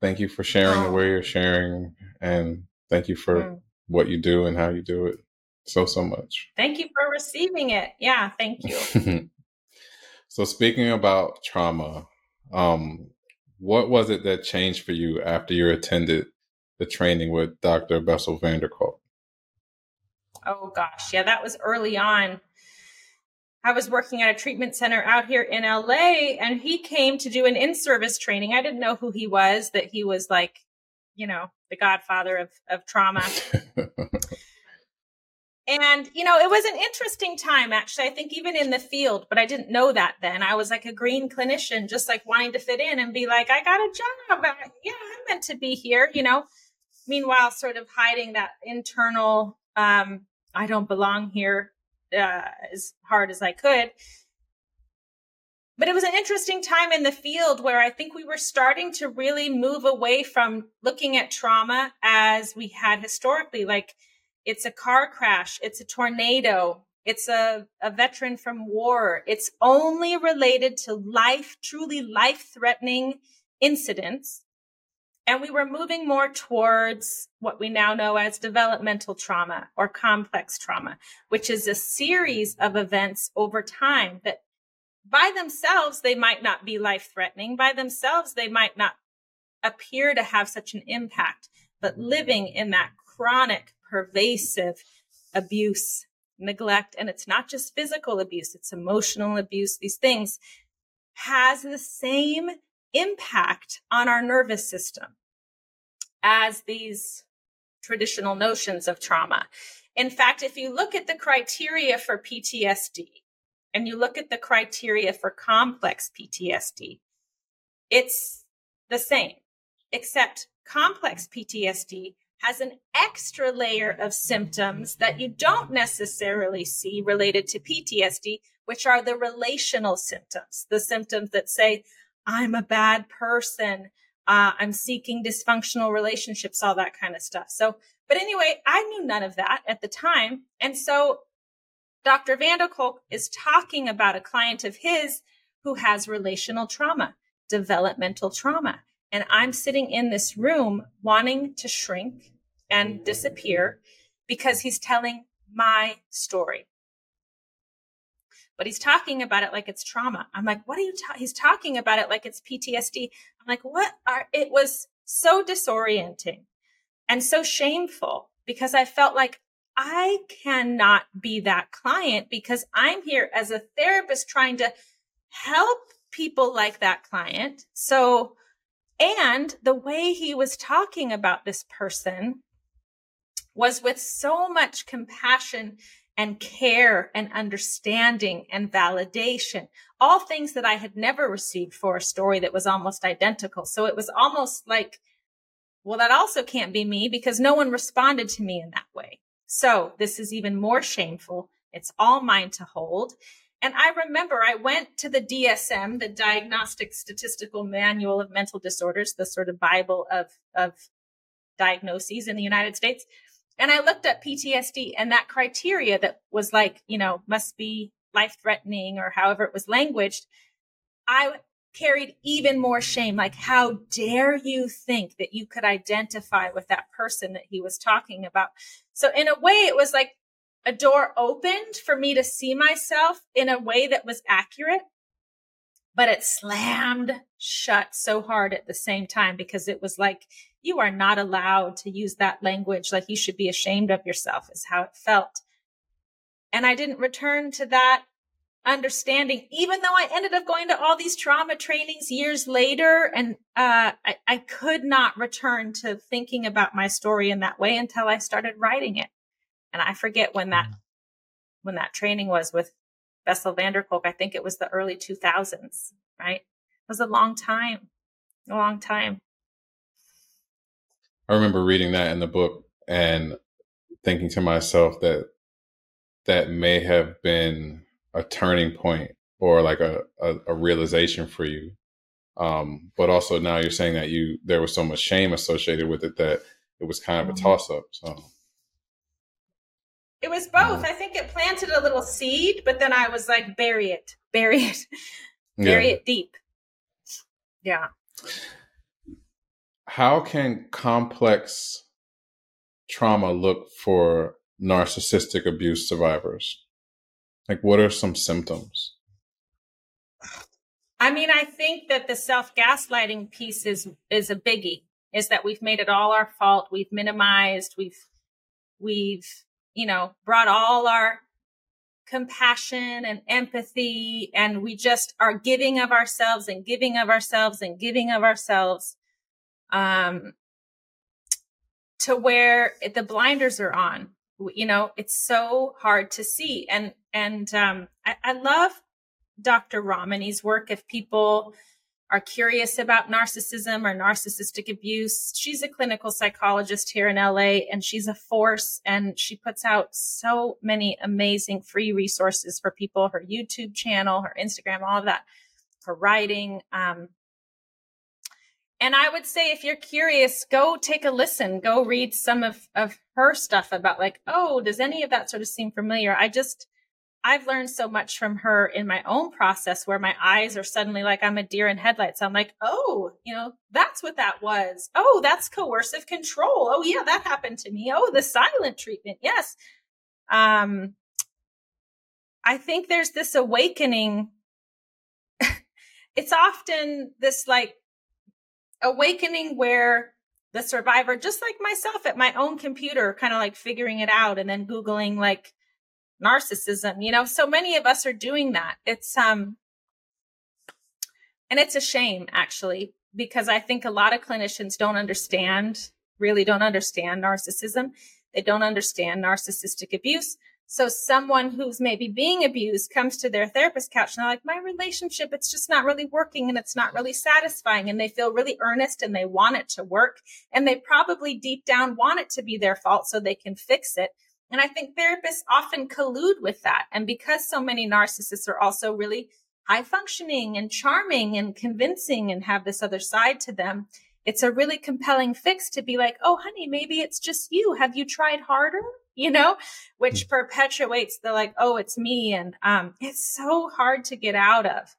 Thank you for sharing oh. the way you're sharing. And thank you for mm. what you do and how you do it so, so much. Thank you for receiving it. Yeah, thank you. So speaking about trauma, um, what was it that changed for you after you attended the training with Doctor Bessel van der Kolk? Oh, gosh. Yeah, that was early on. I was working at a treatment center out here in L A, and he came to do an in-service training. I didn't know who he was, that he was like, you know, the godfather of, of trauma. And, you know, it was an interesting time, actually, I think, even in the field, but I didn't know that then. I was like a green clinician, just like wanting to fit in and be like, I got a job. I, yeah, I'm meant to be here, you know. Meanwhile, sort of hiding that internal, um, I don't belong here uh, as hard as I could. But it was an interesting time in the field where I think we were starting to really move away from looking at trauma as we had historically, like it's a car crash, it's a tornado, it's a, a veteran from war. It's only related to life, truly life-threatening incidents. And we were moving more towards what we now know as developmental trauma or complex trauma, which is a series of events over time that by themselves, they might not be life-threatening. By themselves, they might not appear to have such an impact. But living in that chronic, pervasive abuse, neglect, and it's not just physical abuse, it's emotional abuse, these things, has the same impact on our nervous system as these traditional notions of trauma. In fact, if you look at the criteria for P T S D, and you look at the criteria for complex P T S D, it's the same, except complex P T S D has an extra layer of symptoms that you don't necessarily see related to P T S D, which are the relational symptoms, the symptoms that say, I'm a bad person, uh, I'm seeking dysfunctional relationships, all that kind of stuff. So, but anyway, I knew none of that at the time. And so Doctor van der Kolk is talking about a client of his who has relational trauma, developmental trauma. And I'm sitting in this room wanting to shrink and disappear because he's telling my story. But he's talking about it like it's trauma. I'm like, what are you ta-? He's talking about it like it's P T S D. I'm like, what are, it was so disorienting and so shameful because I felt like, I cannot be that client because I'm here as a therapist trying to help people like that client. So, and the way he was talking about this person was with so much compassion and care and understanding and validation, all things that I had never received for a story that was almost identical. So it was almost like, well, that also can't be me because no one responded to me in that way. So this is even more shameful. It's all mine to hold. And I remember I went to the D S M, the Diagnostic Statistical Manual of Mental Disorders, the sort of Bible of, of diagnoses in the United States. And I looked up P T S D and that criteria that was like, you know, must be life-threatening or however it was languaged. I carried even more shame. Like, how dare you think that you could identify with that person that he was talking about? So in a way, it was like a door opened for me to see myself in a way that was accurate, but it slammed shut so hard at the same time because it was like, you are not allowed to use that language. Like, you should be ashamed of yourself is how it felt. And I didn't return to that understanding, even though I ended up going to all these trauma trainings years later. And uh, I, I could not return to thinking about my story in that way until I started writing it. And I forget when that, when that training was with Bessel van der Kolk. I think it was the early two thousands, right? It was a long time, a long time. I remember reading that in the book and thinking to myself that that may have been a turning point or like a, a, a realization for you. Um, but also now you're saying that you, there was so much shame associated with it that it was kind of a toss up. So it was both. I think it planted a little seed, but then I was like, bury it, bury it, bury yeah. it deep. Yeah. How can complex trauma look for narcissistic abuse survivors? Like, what are some symptoms? I mean, I think that the self-gaslighting piece is is a biggie, is that we've made it all our fault. We've minimized, we've, we've, you know, brought all our compassion and empathy, and we just are giving of ourselves and giving of ourselves and giving of ourselves um, to where the blinders are on. you know, it's so hard to see. And, and um, I, I love Doctor Ramani's work. If people are curious about narcissism or narcissistic abuse, she's a clinical psychologist here in L A, and she's a force, and she puts out so many amazing free resources for people, her YouTube channel, her Instagram, all of that, her writing. Um, and I would say, if you're curious, go take a listen, go read some of, of her stuff about like, oh, does any of that sort of seem familiar? I just, I've learned so much from her in my own process, where my eyes are suddenly like I'm a deer in headlights. I'm like, oh, you know, that's what that was. Oh, that's coercive control. Oh, yeah, that happened to me. Oh, the silent treatment. Yes. Um, I think there's this awakening. It's often this like awakening where the survivor, just like myself at my own computer, kind of like figuring it out and then Googling like narcissism, you know, so many of us are doing that. It's, um, and it's a shame actually, because I think a lot of clinicians don't understand, really don't understand narcissism. They don't understand narcissistic abuse. So someone who's maybe being abused comes to their therapist couch and they're like, my relationship, it's just not really working and it's not really satisfying. And they feel really earnest and they want it to work. And they probably deep down want it to be their fault so they can fix it. And I think therapists often collude with that. And because so many narcissists are also really high functioning and charming and convincing and have this other side to them, it's a really compelling fix to be like, oh, honey, maybe it's just you. Have you tried harder? You know, which perpetuates the like, oh, it's me. And um, it's so hard to get out of.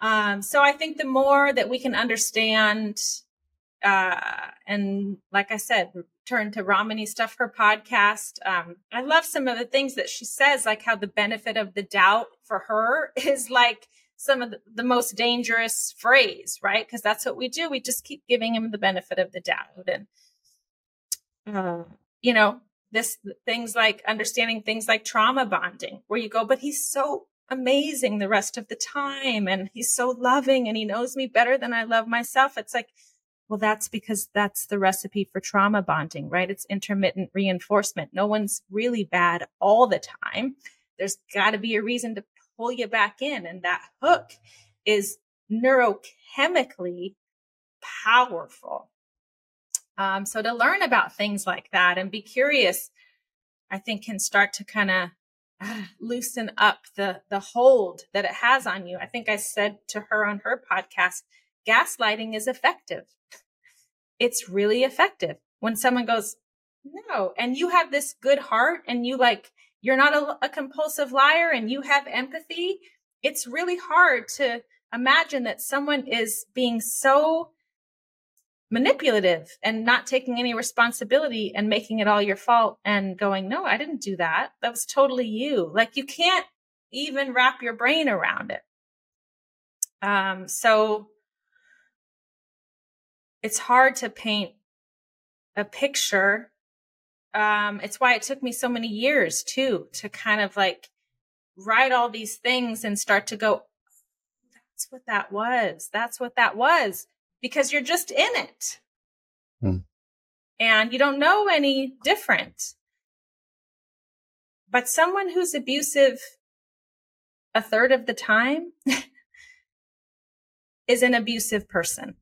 Um, so I think the more that we can understand, uh, and like I said, turn to Ramani stuff, her podcast. Um, I love some of the things that she says, like how the benefit of the doubt for her is like some of the, the most dangerous phrase, right? Because that's what we do. We just keep giving him the benefit of the doubt. And, uh, you know, this things like understanding things like trauma bonding, where you go, but he's so amazing the rest of the time. And he's so loving and he knows me better than I love myself. It's like, well, that's because that's the recipe for trauma bonding, right? It's intermittent reinforcement. No one's really bad all the time. There's got to be a reason to pull you back in. And that hook is neurochemically powerful. Um, so to learn about things like that and be curious, I think can start to kind of uh, loosen up the, the hold that it has on you. I think I said to her on her podcast, gaslighting is effective. It's really effective when someone goes, no, and you have this good heart and you like, you're not a, a compulsive liar and you have empathy. It's really hard to imagine that someone is being so manipulative and not taking any responsibility and making it all your fault and going, no, I didn't do that. That was totally you. Like you can't even wrap your brain around it. Um, so it's hard to paint a picture. Um, it's why it took me so many years too, to kind of like write all these things and start to go, that's what that was. That's what that was. Because you're just in it. Hmm. And you don't know any different. But someone who's abusive a third of the time is an abusive person.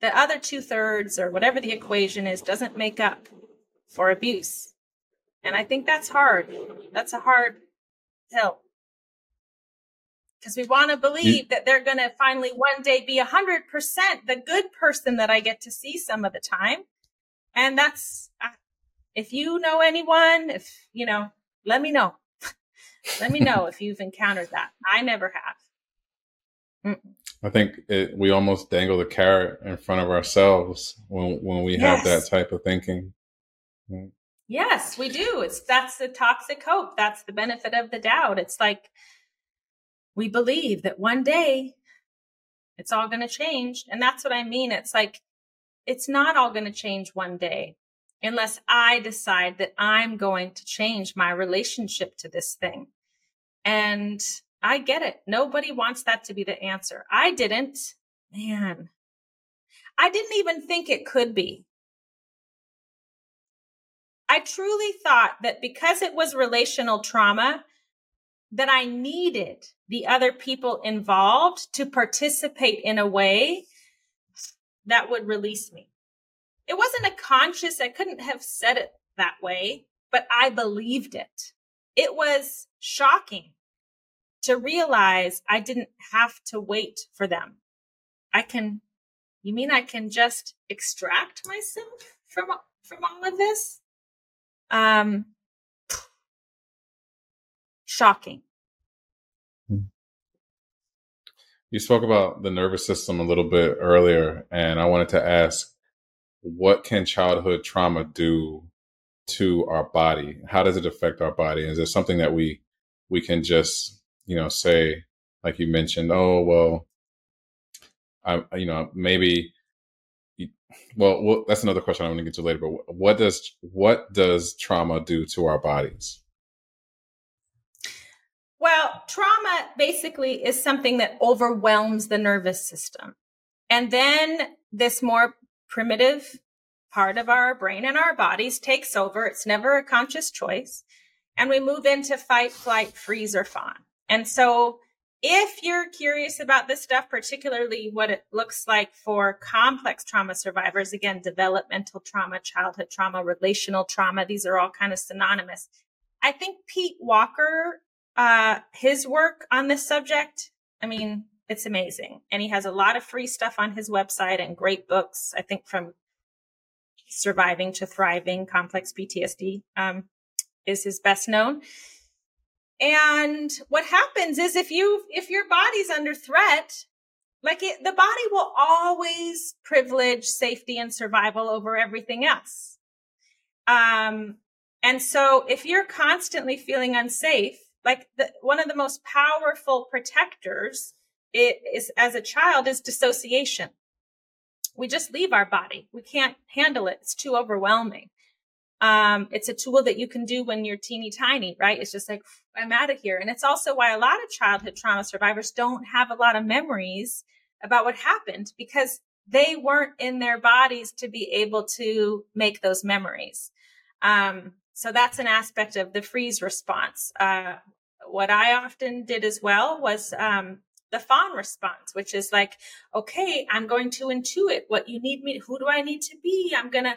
The other two thirds or whatever the equation is doesn't make up for abuse. And I think that's hard. That's a hard pill. Because we want to believe you, that they're going to finally one day be one hundred percent the good person that I get to see some of the time. And that's, uh, if you know anyone, if, you know, let me know. Let me know if you've encountered that. I never have. Mm-mm. I think it, we almost dangle the carrot in front of ourselves when when we yes. have that type of thinking. Mm. Yes, we do. It's that's the toxic hope. That's the benefit of the doubt. It's like we believe that one day it's all going to change, and that's what I mean. It's like it's not all going to change one day unless I decide that I'm going to change my relationship to this thing. And I get it. Nobody wants that to be the answer. I didn't. Man, I didn't even think it could be. I truly thought that because it was relational trauma, that I needed the other people involved to participate in a way that would release me. It wasn't a conscious, I couldn't have said it that way, but I believed it. It was shocking to realize I didn't have to wait for them. I can, you mean I can just extract myself from, from all of this? Um, shocking. You spoke about the nervous system a little bit earlier, and I wanted to ask, what can childhood trauma do to our body? How does it affect our body? Is there something that we we can just, you know, say, like you mentioned, oh, well, I, you know, maybe, well, well, that's another question I'm going to get to later, but what does, what does trauma do to our bodies? Well, trauma basically is something that overwhelms the nervous system. And then this more primitive part of our brain and our bodies takes over. It's never a conscious choice. And we move into fight, flight, freeze, or fawn. And so if you're curious about this stuff, particularly what it looks like for complex trauma survivors, again, developmental trauma, childhood trauma, relational trauma, these are all kind of synonymous. I think Pete Walker, uh, his work on this subject, I mean, it's amazing. And he has a lot of free stuff on his website and great books, I think, from Surviving to Thriving, Complex P T S D um, is his best known. And what happens is if you, if your body's under threat, like it, the body will always privilege safety and survival over everything else. Um, and so if you're constantly feeling unsafe, like the, one of the most powerful protectors it is as a child is dissociation. We just leave our body. We can't handle it. It's too overwhelming. Um, it's a tool that you can do when you're teeny tiny, right? It's just like, I'm out of here. And it's also why a lot of childhood trauma survivors don't have a lot of memories about what happened because they weren't in their bodies to be able to make those memories. Um, so that's an aspect of the freeze response. Uh, what I often did as well was, um, the fawn response, which is like, okay, I'm going to intuit what you need me. Who do I need to be? I'm going to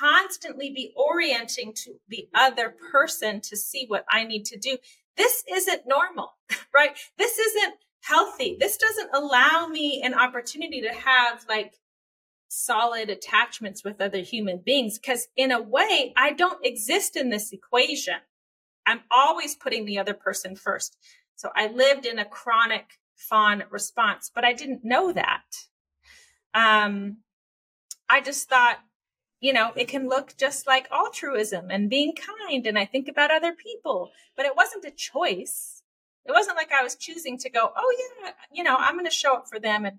constantly be orienting to the other person to see what I need to do. This isn't normal, right? This isn't healthy. This doesn't allow me an opportunity to have like solid attachments with other human beings because in a way I don't exist in this equation. I'm always putting the other person first. So I lived in a chronic fawn response, but I didn't know that. Um, I just thought, you know, it can look just like altruism and being kind. And I think about other people, but it wasn't a choice. It wasn't like I was choosing to go, oh yeah, you know, I'm going to show up for them and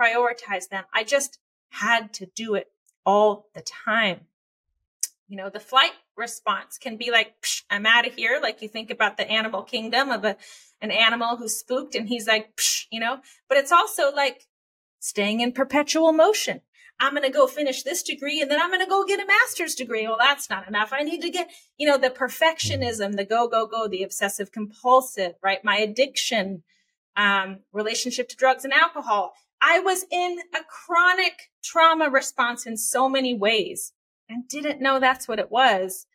prioritize them. I just had to do it all the time. You know, the flight response can be like, psh, I'm out of here. Like you think about the animal kingdom of a, an animal who's spooked and he's like, psh, you know, but it's also like staying in perpetual motion. I'm going to go finish this degree and then I'm going to go get a master's degree. Well, that's not enough. I need to get, you know, the perfectionism, the go, go, go, the obsessive compulsive, right? My addiction, um, relationship to drugs and alcohol. I was in a chronic trauma response in so many ways and didn't know that's what it was.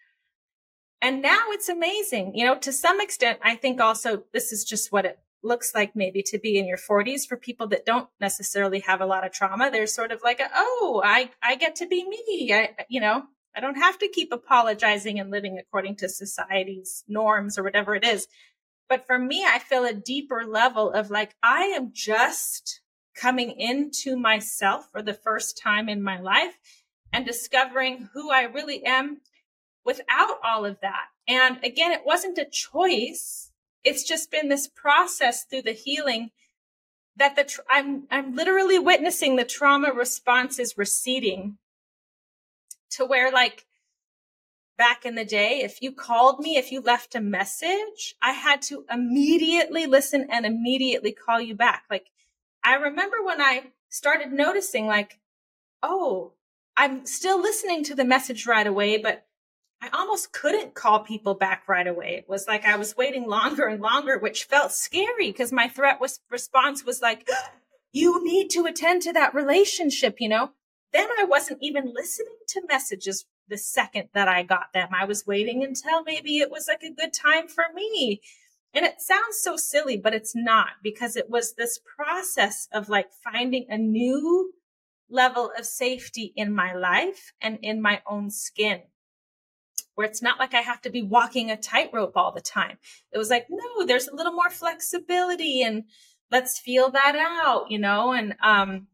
And now it's amazing. You know, to some extent, I think also this is just what it looks like maybe to be in your forties for people that don't necessarily have a lot of trauma. They're sort of like, a, oh, I, I get to be me. I, you know, I don't have to keep apologizing and living according to society's norms or whatever it is. But for me, I feel a deeper level of like, I am just coming into myself for the first time in my life and discovering who I really am without all of that. And again, it wasn't a choice. It's just been this process through the healing that the tra- I'm I'm literally witnessing the trauma responses receding to where, like, back in the day, if you called me, if you left a message, I had to immediately listen and immediately call you back. Like, I remember when I started noticing, like, oh, I'm still listening to the message right away, but I almost couldn't call people back right away. It was like I was waiting longer and longer, which felt scary because my threat was response was like, you need to attend to that relationship, you know? Then I wasn't even listening to messages the second that I got them. I was waiting until maybe it was like a good time for me. And it sounds so silly, but it's not, because it was this process of like finding a new level of safety in my life and in my own skin, where it's not like I have to be walking a tightrope all the time. It was like, no, there's a little more flexibility and let's feel that out, you know, and um,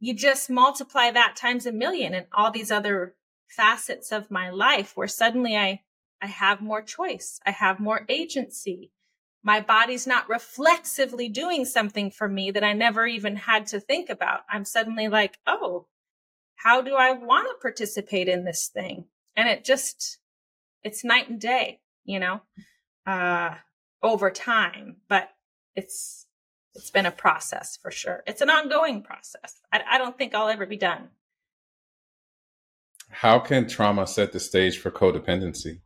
you just multiply that times a million and all these other facets of my life where suddenly I, I have more choice. I have more agency. My body's not reflexively doing something for me that I never even had to think about. I'm suddenly like, oh, how do I want to participate in this thing? And it just, it's night and day, you know, uh, over time. But it's, it's been a process for sure. It's an ongoing process. I, I don't think I'll ever be done. How can trauma set the stage for codependency?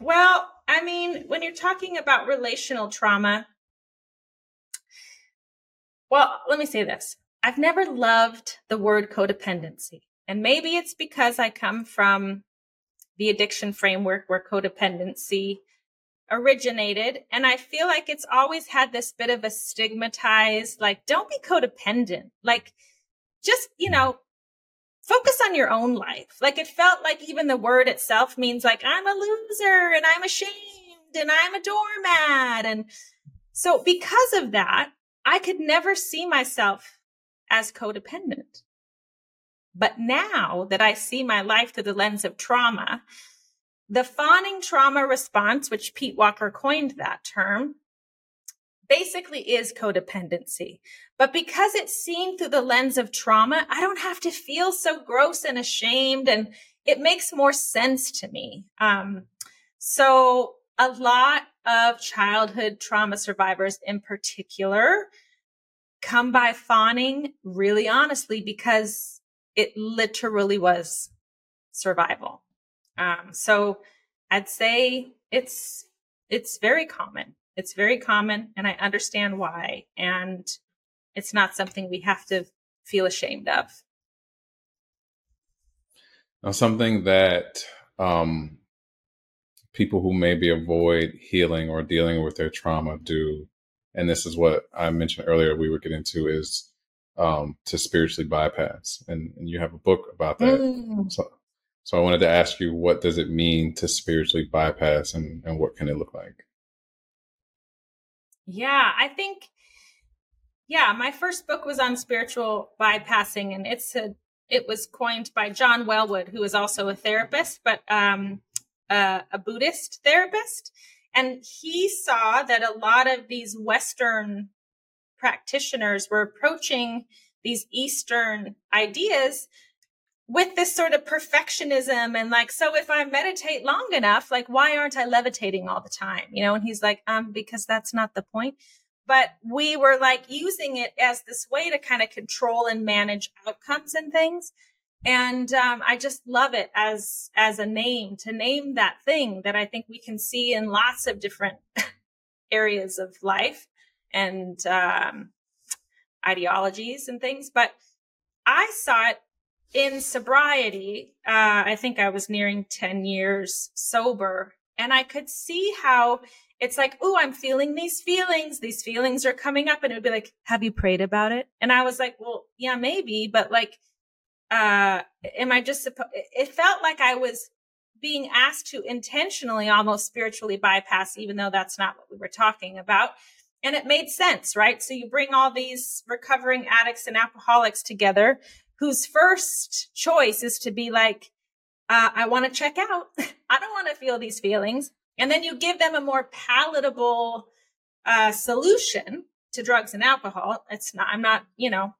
Well, I mean, when you're talking about relational trauma, well, let me say this. I've never loved the word codependency. And maybe it's because I come from the addiction framework where codependency originated. And I feel like it's always had this bit of a stigmatized, like, don't be codependent. Like, just, you know, focus on your own life. Like, it felt like even the word itself means like, I'm a loser and I'm ashamed and I'm a doormat. And so because of that, I could never see myself as codependent. But now that I see my life through the lens of trauma, the fawning trauma response, which Pete Walker coined that term, basically is codependency. But because it's seen through the lens of trauma, I don't have to feel so gross and ashamed, and it makes more sense to me. Um, so a lot of childhood trauma survivors in particular come by fawning really honestly because it literally was survival. Um, so I'd say it's, it's very common. It's very common, and I understand why. And it's not something we have to feel ashamed of. Now, something that um, people who maybe avoid healing or dealing with their trauma do, and this is what I mentioned earlier we were getting to, is um, to spiritually bypass. And, and you have a book about that. Mm. So, so I wanted to ask you, what does it mean to spiritually bypass, and, and what can it look like? Yeah, I think, yeah, my first book was on spiritual bypassing, and it's a, it was coined by John Welwood, who is also a therapist, but um, uh, a Buddhist therapist. And he saw that a lot of these Western practitioners were approaching these Eastern ideas with this sort of perfectionism. And like, so if I meditate long enough, like, why aren't I levitating all the time? You know, and he's like, um, because that's not the point. But we were like using it as this way to kind of control and manage outcomes and things. And um, I just love it as, as a name, to name that thing that I think we can see in lots of different areas of life and um, ideologies and things. But I saw it in sobriety. uh, I think I was nearing ten years sober, and I could see how it's like, oh, I'm feeling these feelings. These feelings are coming up, and it would be like, have you prayed about it? And I was like, well, yeah, maybe, but like, uh, am I just, suppo-? It felt like I was being asked to intentionally almost spiritually bypass, even though that's not what we were talking about. And it made sense, right? So you bring all these recovering addicts and alcoholics together, whose first choice is to be like, uh, I want to check out. I don't want to feel these feelings. And then you give them a more palatable uh, solution to drugs and alcohol. It's not, I'm not, you know,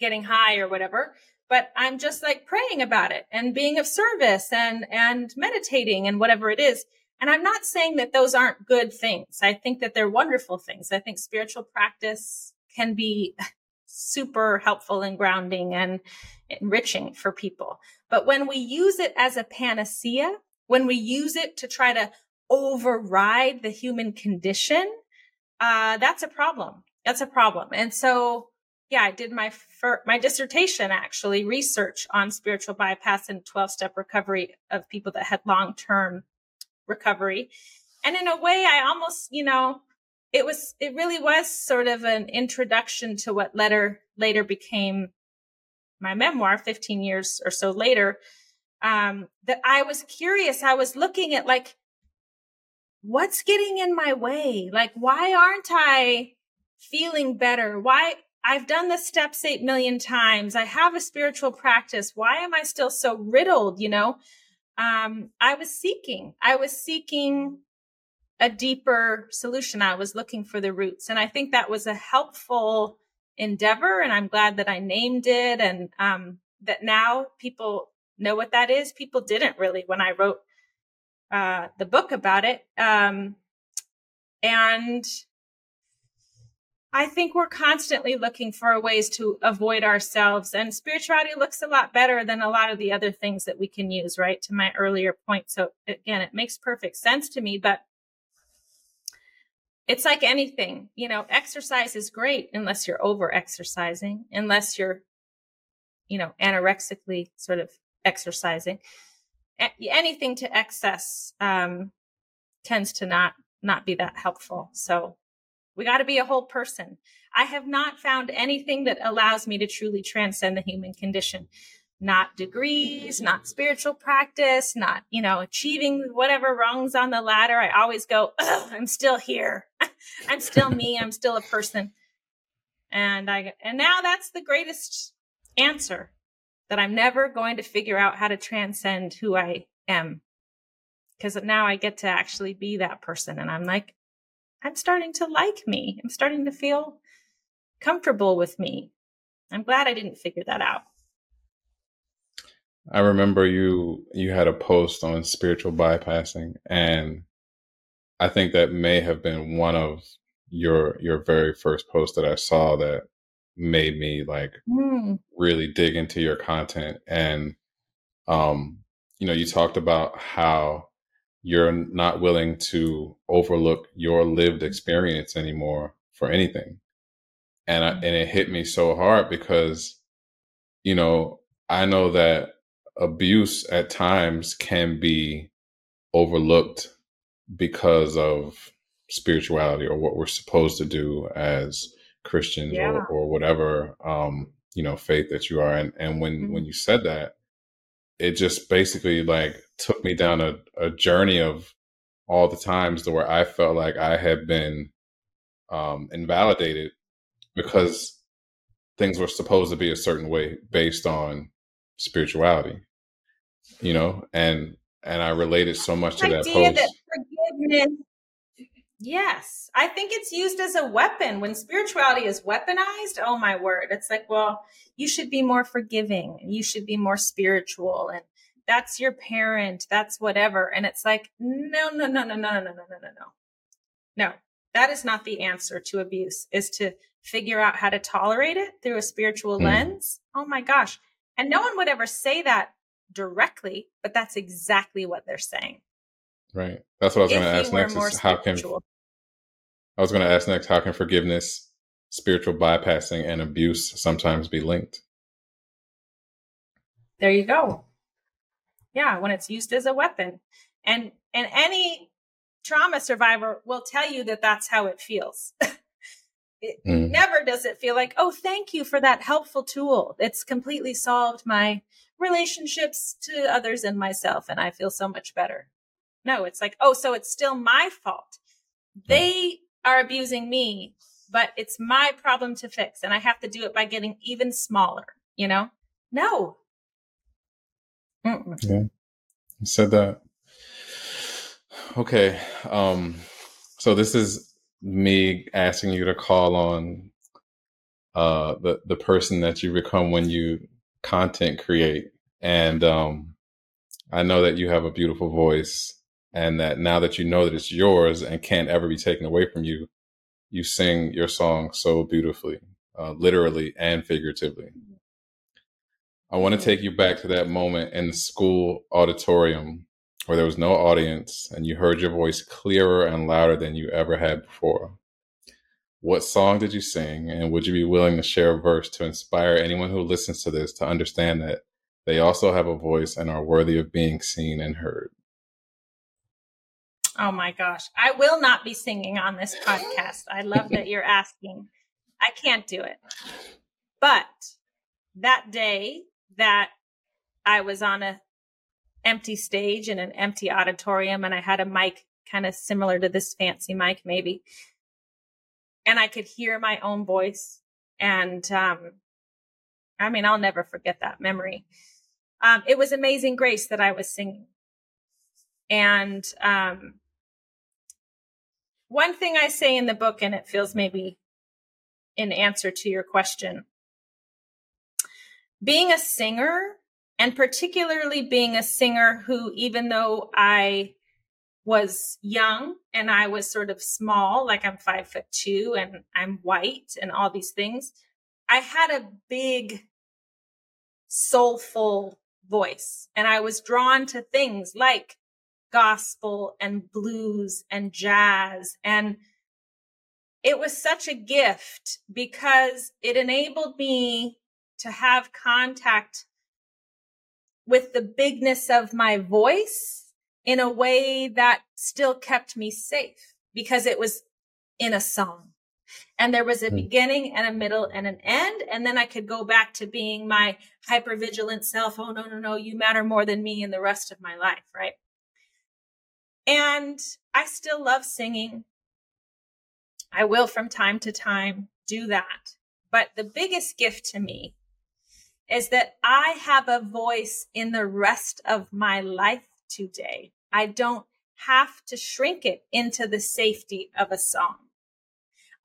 getting high or whatever, but I'm just like praying about it and being of service and, and meditating and whatever it is. And I'm not saying that those aren't good things. I think that they're wonderful things. I think spiritual practice can be super helpful and grounding and enriching for people. But when we use it as a panacea, when we use it to try to override the human condition, uh, that's a problem. That's a problem. And so, yeah, I did my fir- my dissertation, actually, research on spiritual bypass and twelve-step recovery of people that had long-term recovery. And in a way, I almost, you know, it was, it really was sort of an introduction to what later, later became my memoir, fifteen years or so later, um, that I was curious. I was looking at, like, what's getting in my way? Like, why aren't I feeling better? Why? I've done the steps eight million times. I have a spiritual practice. Why am I still so riddled? You know, um, I was seeking, I was seeking a deeper solution. I was looking for the roots. And I think that was a helpful endeavor. And I'm glad that I named it, and um, that now people know what that is. People didn't really when I wrote uh, the book about it. Um, and I think we're constantly looking for ways to avoid ourselves, and spirituality looks a lot better than a lot of the other things that we can use, right? To my earlier point. So again, it makes perfect sense to me, but it's like anything, you know, exercise is great unless you're over exercising, unless you're, you know, anorexically sort of exercising. A- anything to excess um, tends to not, not be that helpful. So we got to be a whole person. I have not found anything that allows me to truly transcend the human condition. Not degrees, not spiritual practice, not, you know, achieving whatever rungs on the ladder. I always go, I'm still here. I'm still me. I'm still a person. And I, and now that's the greatest answer, that I'm never going to figure out how to transcend who I am. Because now I get to actually be that person. And I'm like, I'm starting to like me. I'm starting to feel comfortable with me. I'm glad I didn't figure that out. I remember you you had a post on spiritual bypassing, and I think that may have been one of your your very first posts that I saw that made me like mm. really dig into your content. And um, you know, you talked about how you're not willing to overlook your lived experience anymore for anything. And I, and it hit me so hard because, you know, I know that abuse at times can be overlooked because of spirituality or what we're supposed to do as Christians, yeah. or, or whatever, um, you know, faith that you are. And, and when, mm-hmm. when you said that, it just basically like took me down a, a journey of all the times to where I felt like I had been um, invalidated because things were supposed to be a certain way based on spirituality, you know, and, and I related so much to that idea post. That forgiveness, yes. I think it's used as a weapon when spirituality is weaponized. Oh my word. It's like, well, you should be more forgiving and you should be more spiritual, and that's your parent. That's whatever. And it's like, no, no, no, no, no, no, no, no, no, no. No, that is not the answer to abuse, is to figure out how to tolerate it through a spiritual mm. lens. Oh my gosh. And no one would ever say that directly, but that's exactly what they're saying. Right. That's what I was going to ask next. Is how can, I was going to ask next, how can forgiveness, spiritual bypassing, and abuse sometimes be linked? There you go. Yeah, when it's used as a weapon. And and any trauma survivor will tell you that that's how it feels. It mm. never does it feel like, oh, thank you for that helpful tool. It's completely solved my relationships to others and myself, and I feel so much better. No, it's like, oh, so it's still my fault. They are abusing me, but it's my problem to fix, and I have to do it by getting even smaller, you know? No. Mm-mm. Yeah, you said that. Okay. Um, so this is me asking you to call on uh, the, the person that you become when you content create. And um, I know that you have a beautiful voice, and that now that you know that it's yours and can't ever be taken away from you, you sing your song so beautifully. uh, literally and figuratively. I want to take you back to that moment in the school auditorium where there was no audience and you heard your voice clearer and louder than you ever had before. What song did you sing? And would you be willing to share a verse to inspire anyone who listens to this to understand that they also have a voice and are worthy of being seen and heard? Oh my gosh. I will not be singing on this podcast. I love that you're asking. I can't do it. But that day, that I was on an empty stage in an empty auditorium and I had a mic kind of similar to this fancy mic maybe. And I could hear my own voice. And um, I mean, I'll never forget that memory. Um, it was Amazing Grace that I was singing. And um, one thing I say in the book, and it feels maybe in answer to your question, being a singer, and particularly being a singer who, even though I was young and I was sort of small, like I'm five foot two and I'm white and all these things, I had a big, soulful voice. And I was drawn to things like gospel and blues and jazz. And it was such a gift because it enabled me to have contact with the bigness of my voice in a way that still kept me safe because it was in a song. And there was a beginning and a middle and an end. And then I could go back to being my hypervigilant self. Oh, no, no, no, you matter more than me and the rest of my life, right? And I still love singing. I will from time to time do that. But the biggest gift to me is that I have a voice in the rest of my life today. I don't have to shrink it into the safety of a song.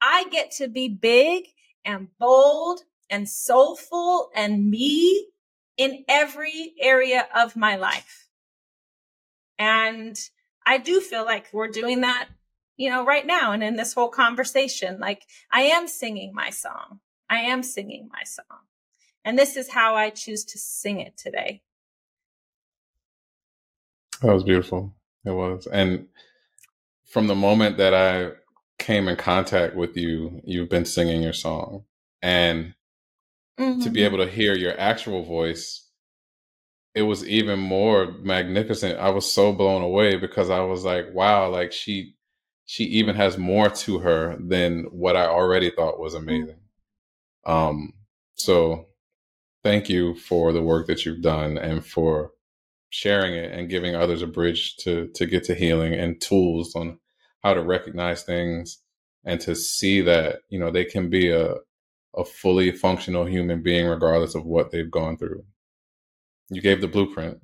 I get to be big and bold and soulful and me in every area of my life. And I do feel like we're doing that, you know, right now and in this whole conversation. Like I am singing my song. I am singing my song. And this is how I choose to sing it today. That was beautiful. It was. And from the moment that I came in contact with you, you've been singing your song. And mm-hmm. to be able to hear your actual voice, it was even more magnificent. I was so blown away because I was like, wow, like she, she even has more to her than what I already thought was amazing. Mm-hmm. Um, so thank you for the work that you've done and for sharing it and giving others a bridge to to get to healing and tools on how to recognize things and to see that, you know, they can be a a fully functional human being regardless of what they've gone through. You gave the blueprint.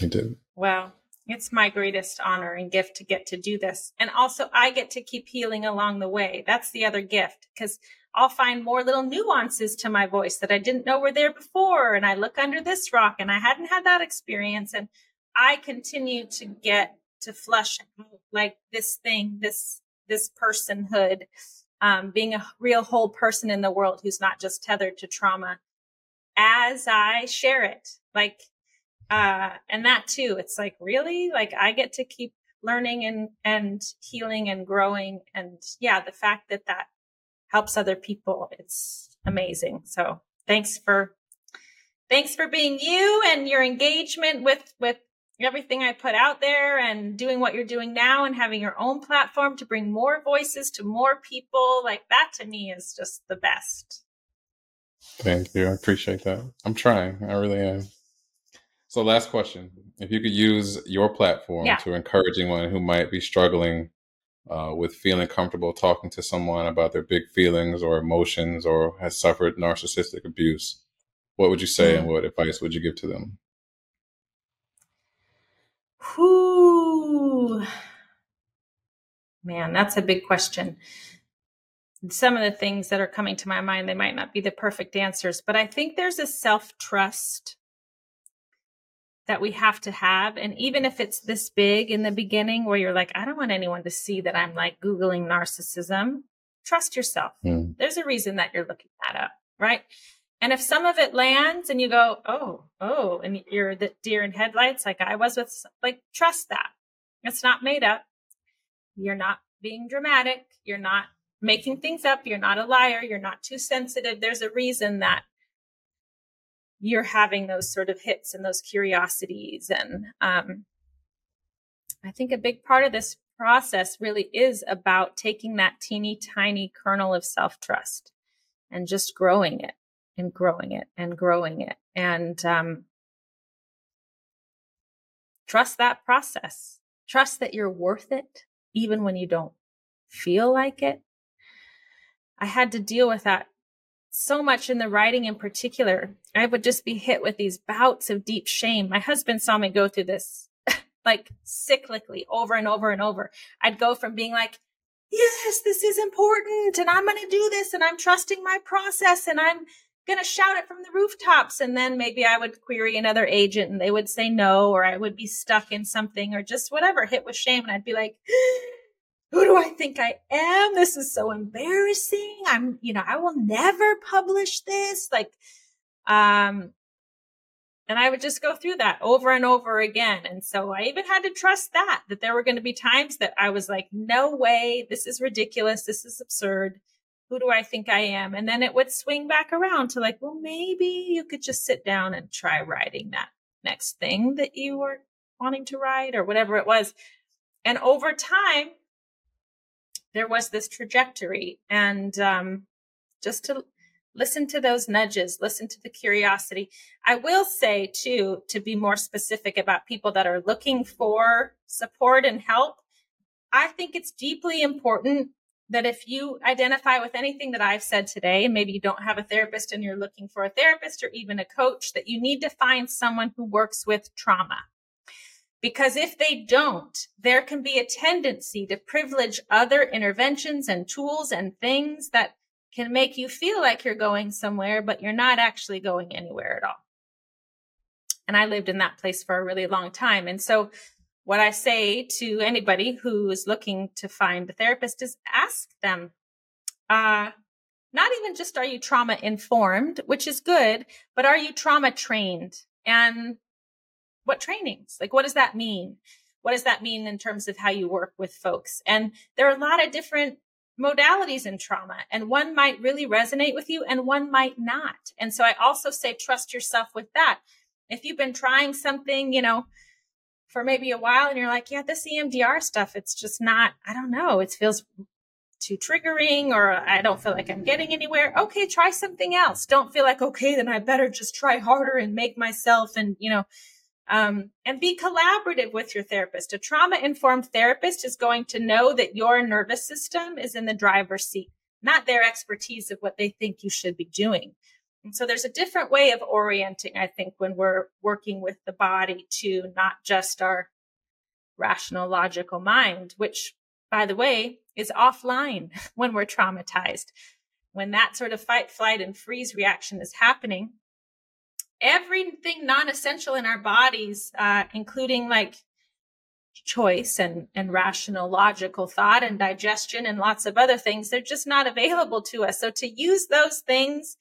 You did. Well, it's my greatest honor and gift to get to do this. And also I get to keep healing along the way. That's the other gift, because I'll find more little nuances to my voice that I didn't know were there before. And I look under this rock and I hadn't had that experience. And I continue to get to flush out like this thing, this, this personhood, um, being a real whole person in the world who's not just tethered to trauma as I share it. Like, uh, and that too, it's like, really, like I get to keep learning and, and healing and growing. And yeah, the fact that that helps other people. It's amazing. So thanks for, thanks for being you and your engagement with, with everything I put out there and doing what you're doing now and having your own platform to bring more voices to more people. Like that to me is just the best. Thank you. I appreciate that. I'm trying. I really am. So last question, if you could use your platform yeah. to encourage anyone who might be struggling Uh, with feeling comfortable talking to someone about their big feelings or emotions or has suffered narcissistic abuse, what would you say mm-hmm. and what advice would you give to them? Whew. Man, that's a big question. Some of the things that are coming to my mind, they might not be the perfect answers, but I think there's a self-trust that we have to have. And even if it's this big in the beginning where you're like, I don't want anyone to see that I'm like Googling narcissism. Trust yourself. Mm. There's a reason that you're looking that up, right? And if some of it lands and you go, oh, oh, and you're the deer in headlights like I was with, like, trust that. It's not made up. You're not being dramatic. You're not making things up. You're not a liar. You're not too sensitive. There's a reason that you're having those sort of hits and those curiosities. And um, I think a big part of this process really is about taking that teeny tiny kernel of self-trust and just growing it and growing it and growing it. And um, trust that process. Trust that you're worth it, even when you don't feel like it. I had to deal with that so much in the writing in particular. I would just be hit with these bouts of deep shame. My husband saw me go through this like cyclically over and over and over. I'd go from being like, yes, this is important and I'm going to do this and I'm trusting my process and I'm going to shout it from the rooftops. And then maybe I would query another agent and they would say no, or I would be stuck in something or just whatever, hit with shame. And I'd be like, who do I think I am? This is so embarrassing. I'm, you know, I will never publish this. Like, um, and I would just go through that over and over again. And so I even had to trust that, that there were going to be times that I was like, no way, this is ridiculous. This is absurd. Who do I think I am? And then it would swing back around to like, well, maybe you could just sit down and try writing that next thing that you were wanting to write or whatever it was. And over time, there was this trajectory, and um, just to listen to those nudges, listen to the curiosity. I will say too, to be more specific about people that are looking for support and help, I think it's deeply important that if you identify with anything that I've said today, and maybe you don't have a therapist and you're looking for a therapist or even a coach, that you need to find someone who works with trauma. Because if they don't, there can be a tendency to privilege other interventions and tools and things that can make you feel like you're going somewhere, but you're not actually going anywhere at all. And I lived in that place for a really long time. And so what I say to anybody who is looking to find a therapist is ask them, uh, not even just are you trauma informed, which is good, but are you trauma trained? And what trainings? Like, what does that mean? What does that mean in terms of how you work with folks? And there are a lot of different modalities in trauma, and one might really resonate with you and one might not. And so I also say, trust yourself with that. If you've been trying something, you know, for maybe a while and you're like, yeah, this E M D R stuff, it's just not, I don't know, it feels too triggering, or I don't feel like I'm getting anywhere. Okay, try something else. Don't feel like, okay, then I better just try harder and make myself and, you know, Um, and be collaborative with your therapist. A trauma-informed therapist is going to know that your nervous system is in the driver's seat, not their expertise of what they think you should be doing. And so there's a different way of orienting, I think, when we're working with the body to not just our rational, logical mind, which, by the way, is offline when we're traumatized. When that sort of fight, flight, and freeze reaction is happening, everything non-essential in our bodies, uh, including like choice and, and rational, logical thought and digestion and lots of other things, they're just not available to us. So to use those things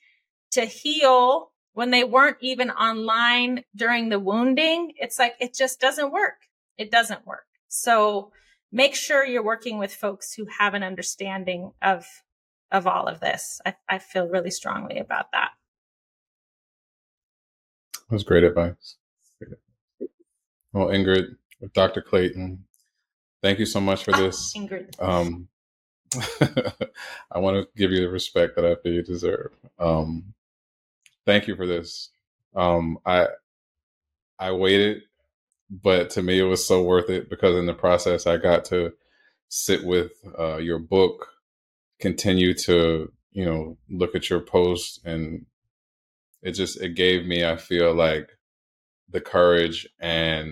to heal when they weren't even online during the wounding, it's like, it just doesn't work. It doesn't work. So make sure you're working with folks who have an understanding of, of all of this. I, I feel really strongly about that. That was great advice. Well, Ingrid, Doctor Clayton, thank you so much for this. Oh, Ingrid. Um, I want to give you the respect that I feel you deserve. Um, thank you for this. Um, I I waited, but to me it was so worth it, because in the process I got to sit with uh, your book, continue to, you know, look at your posts, and It just, it gave me, I feel like, the courage and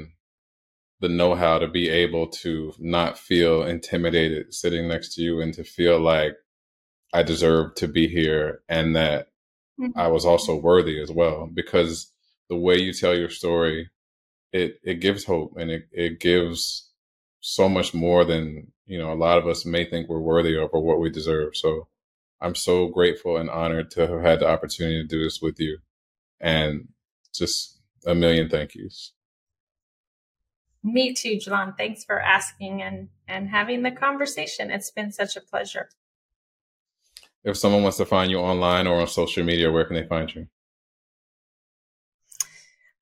the know-how to be able to not feel intimidated sitting next to you, and to feel like I deserve to be here, and that mm-hmm. I was also worthy as well, because the way you tell your story, it, it gives hope, and it, it gives so much more than you know, a lot of us may think we're worthy of or what we deserve. So I'm so grateful and honored to have had the opportunity to do this with you. And just a million thank yous. Me too, Jalon. Thanks for asking and, and having the conversation. It's been such a pleasure. If someone wants to find you online or on social media, where can they find you?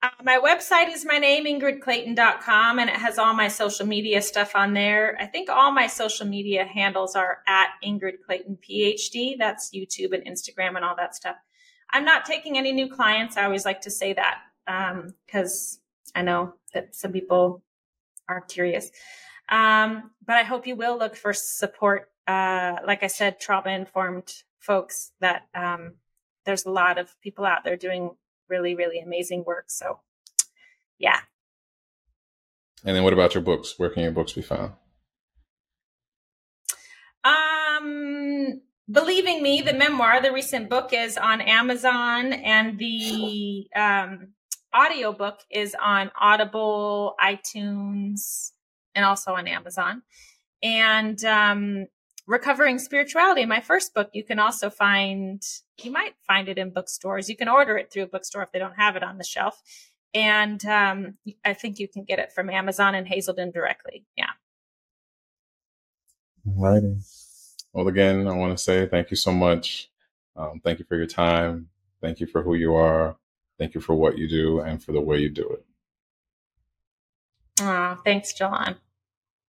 Uh, my website is my name, ingrid clayton dot com, and it has all my social media stuff on there. I think all my social media handles are at ingrid clayton p h d. That's YouTube and Instagram and all that stuff. I'm not taking any new clients. I always like to say that um, because I know that some people are curious. Um, but I hope you will look for support. Uh, like I said, trauma-informed folks that um, there's a lot of people out there doing really, really amazing work. So, yeah. And then what about your books? Where can your books be found? Um, Believing Me, the memoir, the recent book is on Amazon, and the um, audiobook is on Audible, iTunes, and also on Amazon. And um, Recovering Spirituality, my first book, you can also find, you might find it in bookstores. You can order it through a bookstore if they don't have it on the shelf. And um, I think you can get it from Amazon and Hazelden directly. Yeah. Alrighty. Well, again, I want to say thank you so much. Um, thank you for your time. Thank you for who you are. Thank you for what you do and for the way you do it. Oh, thanks, Jalon.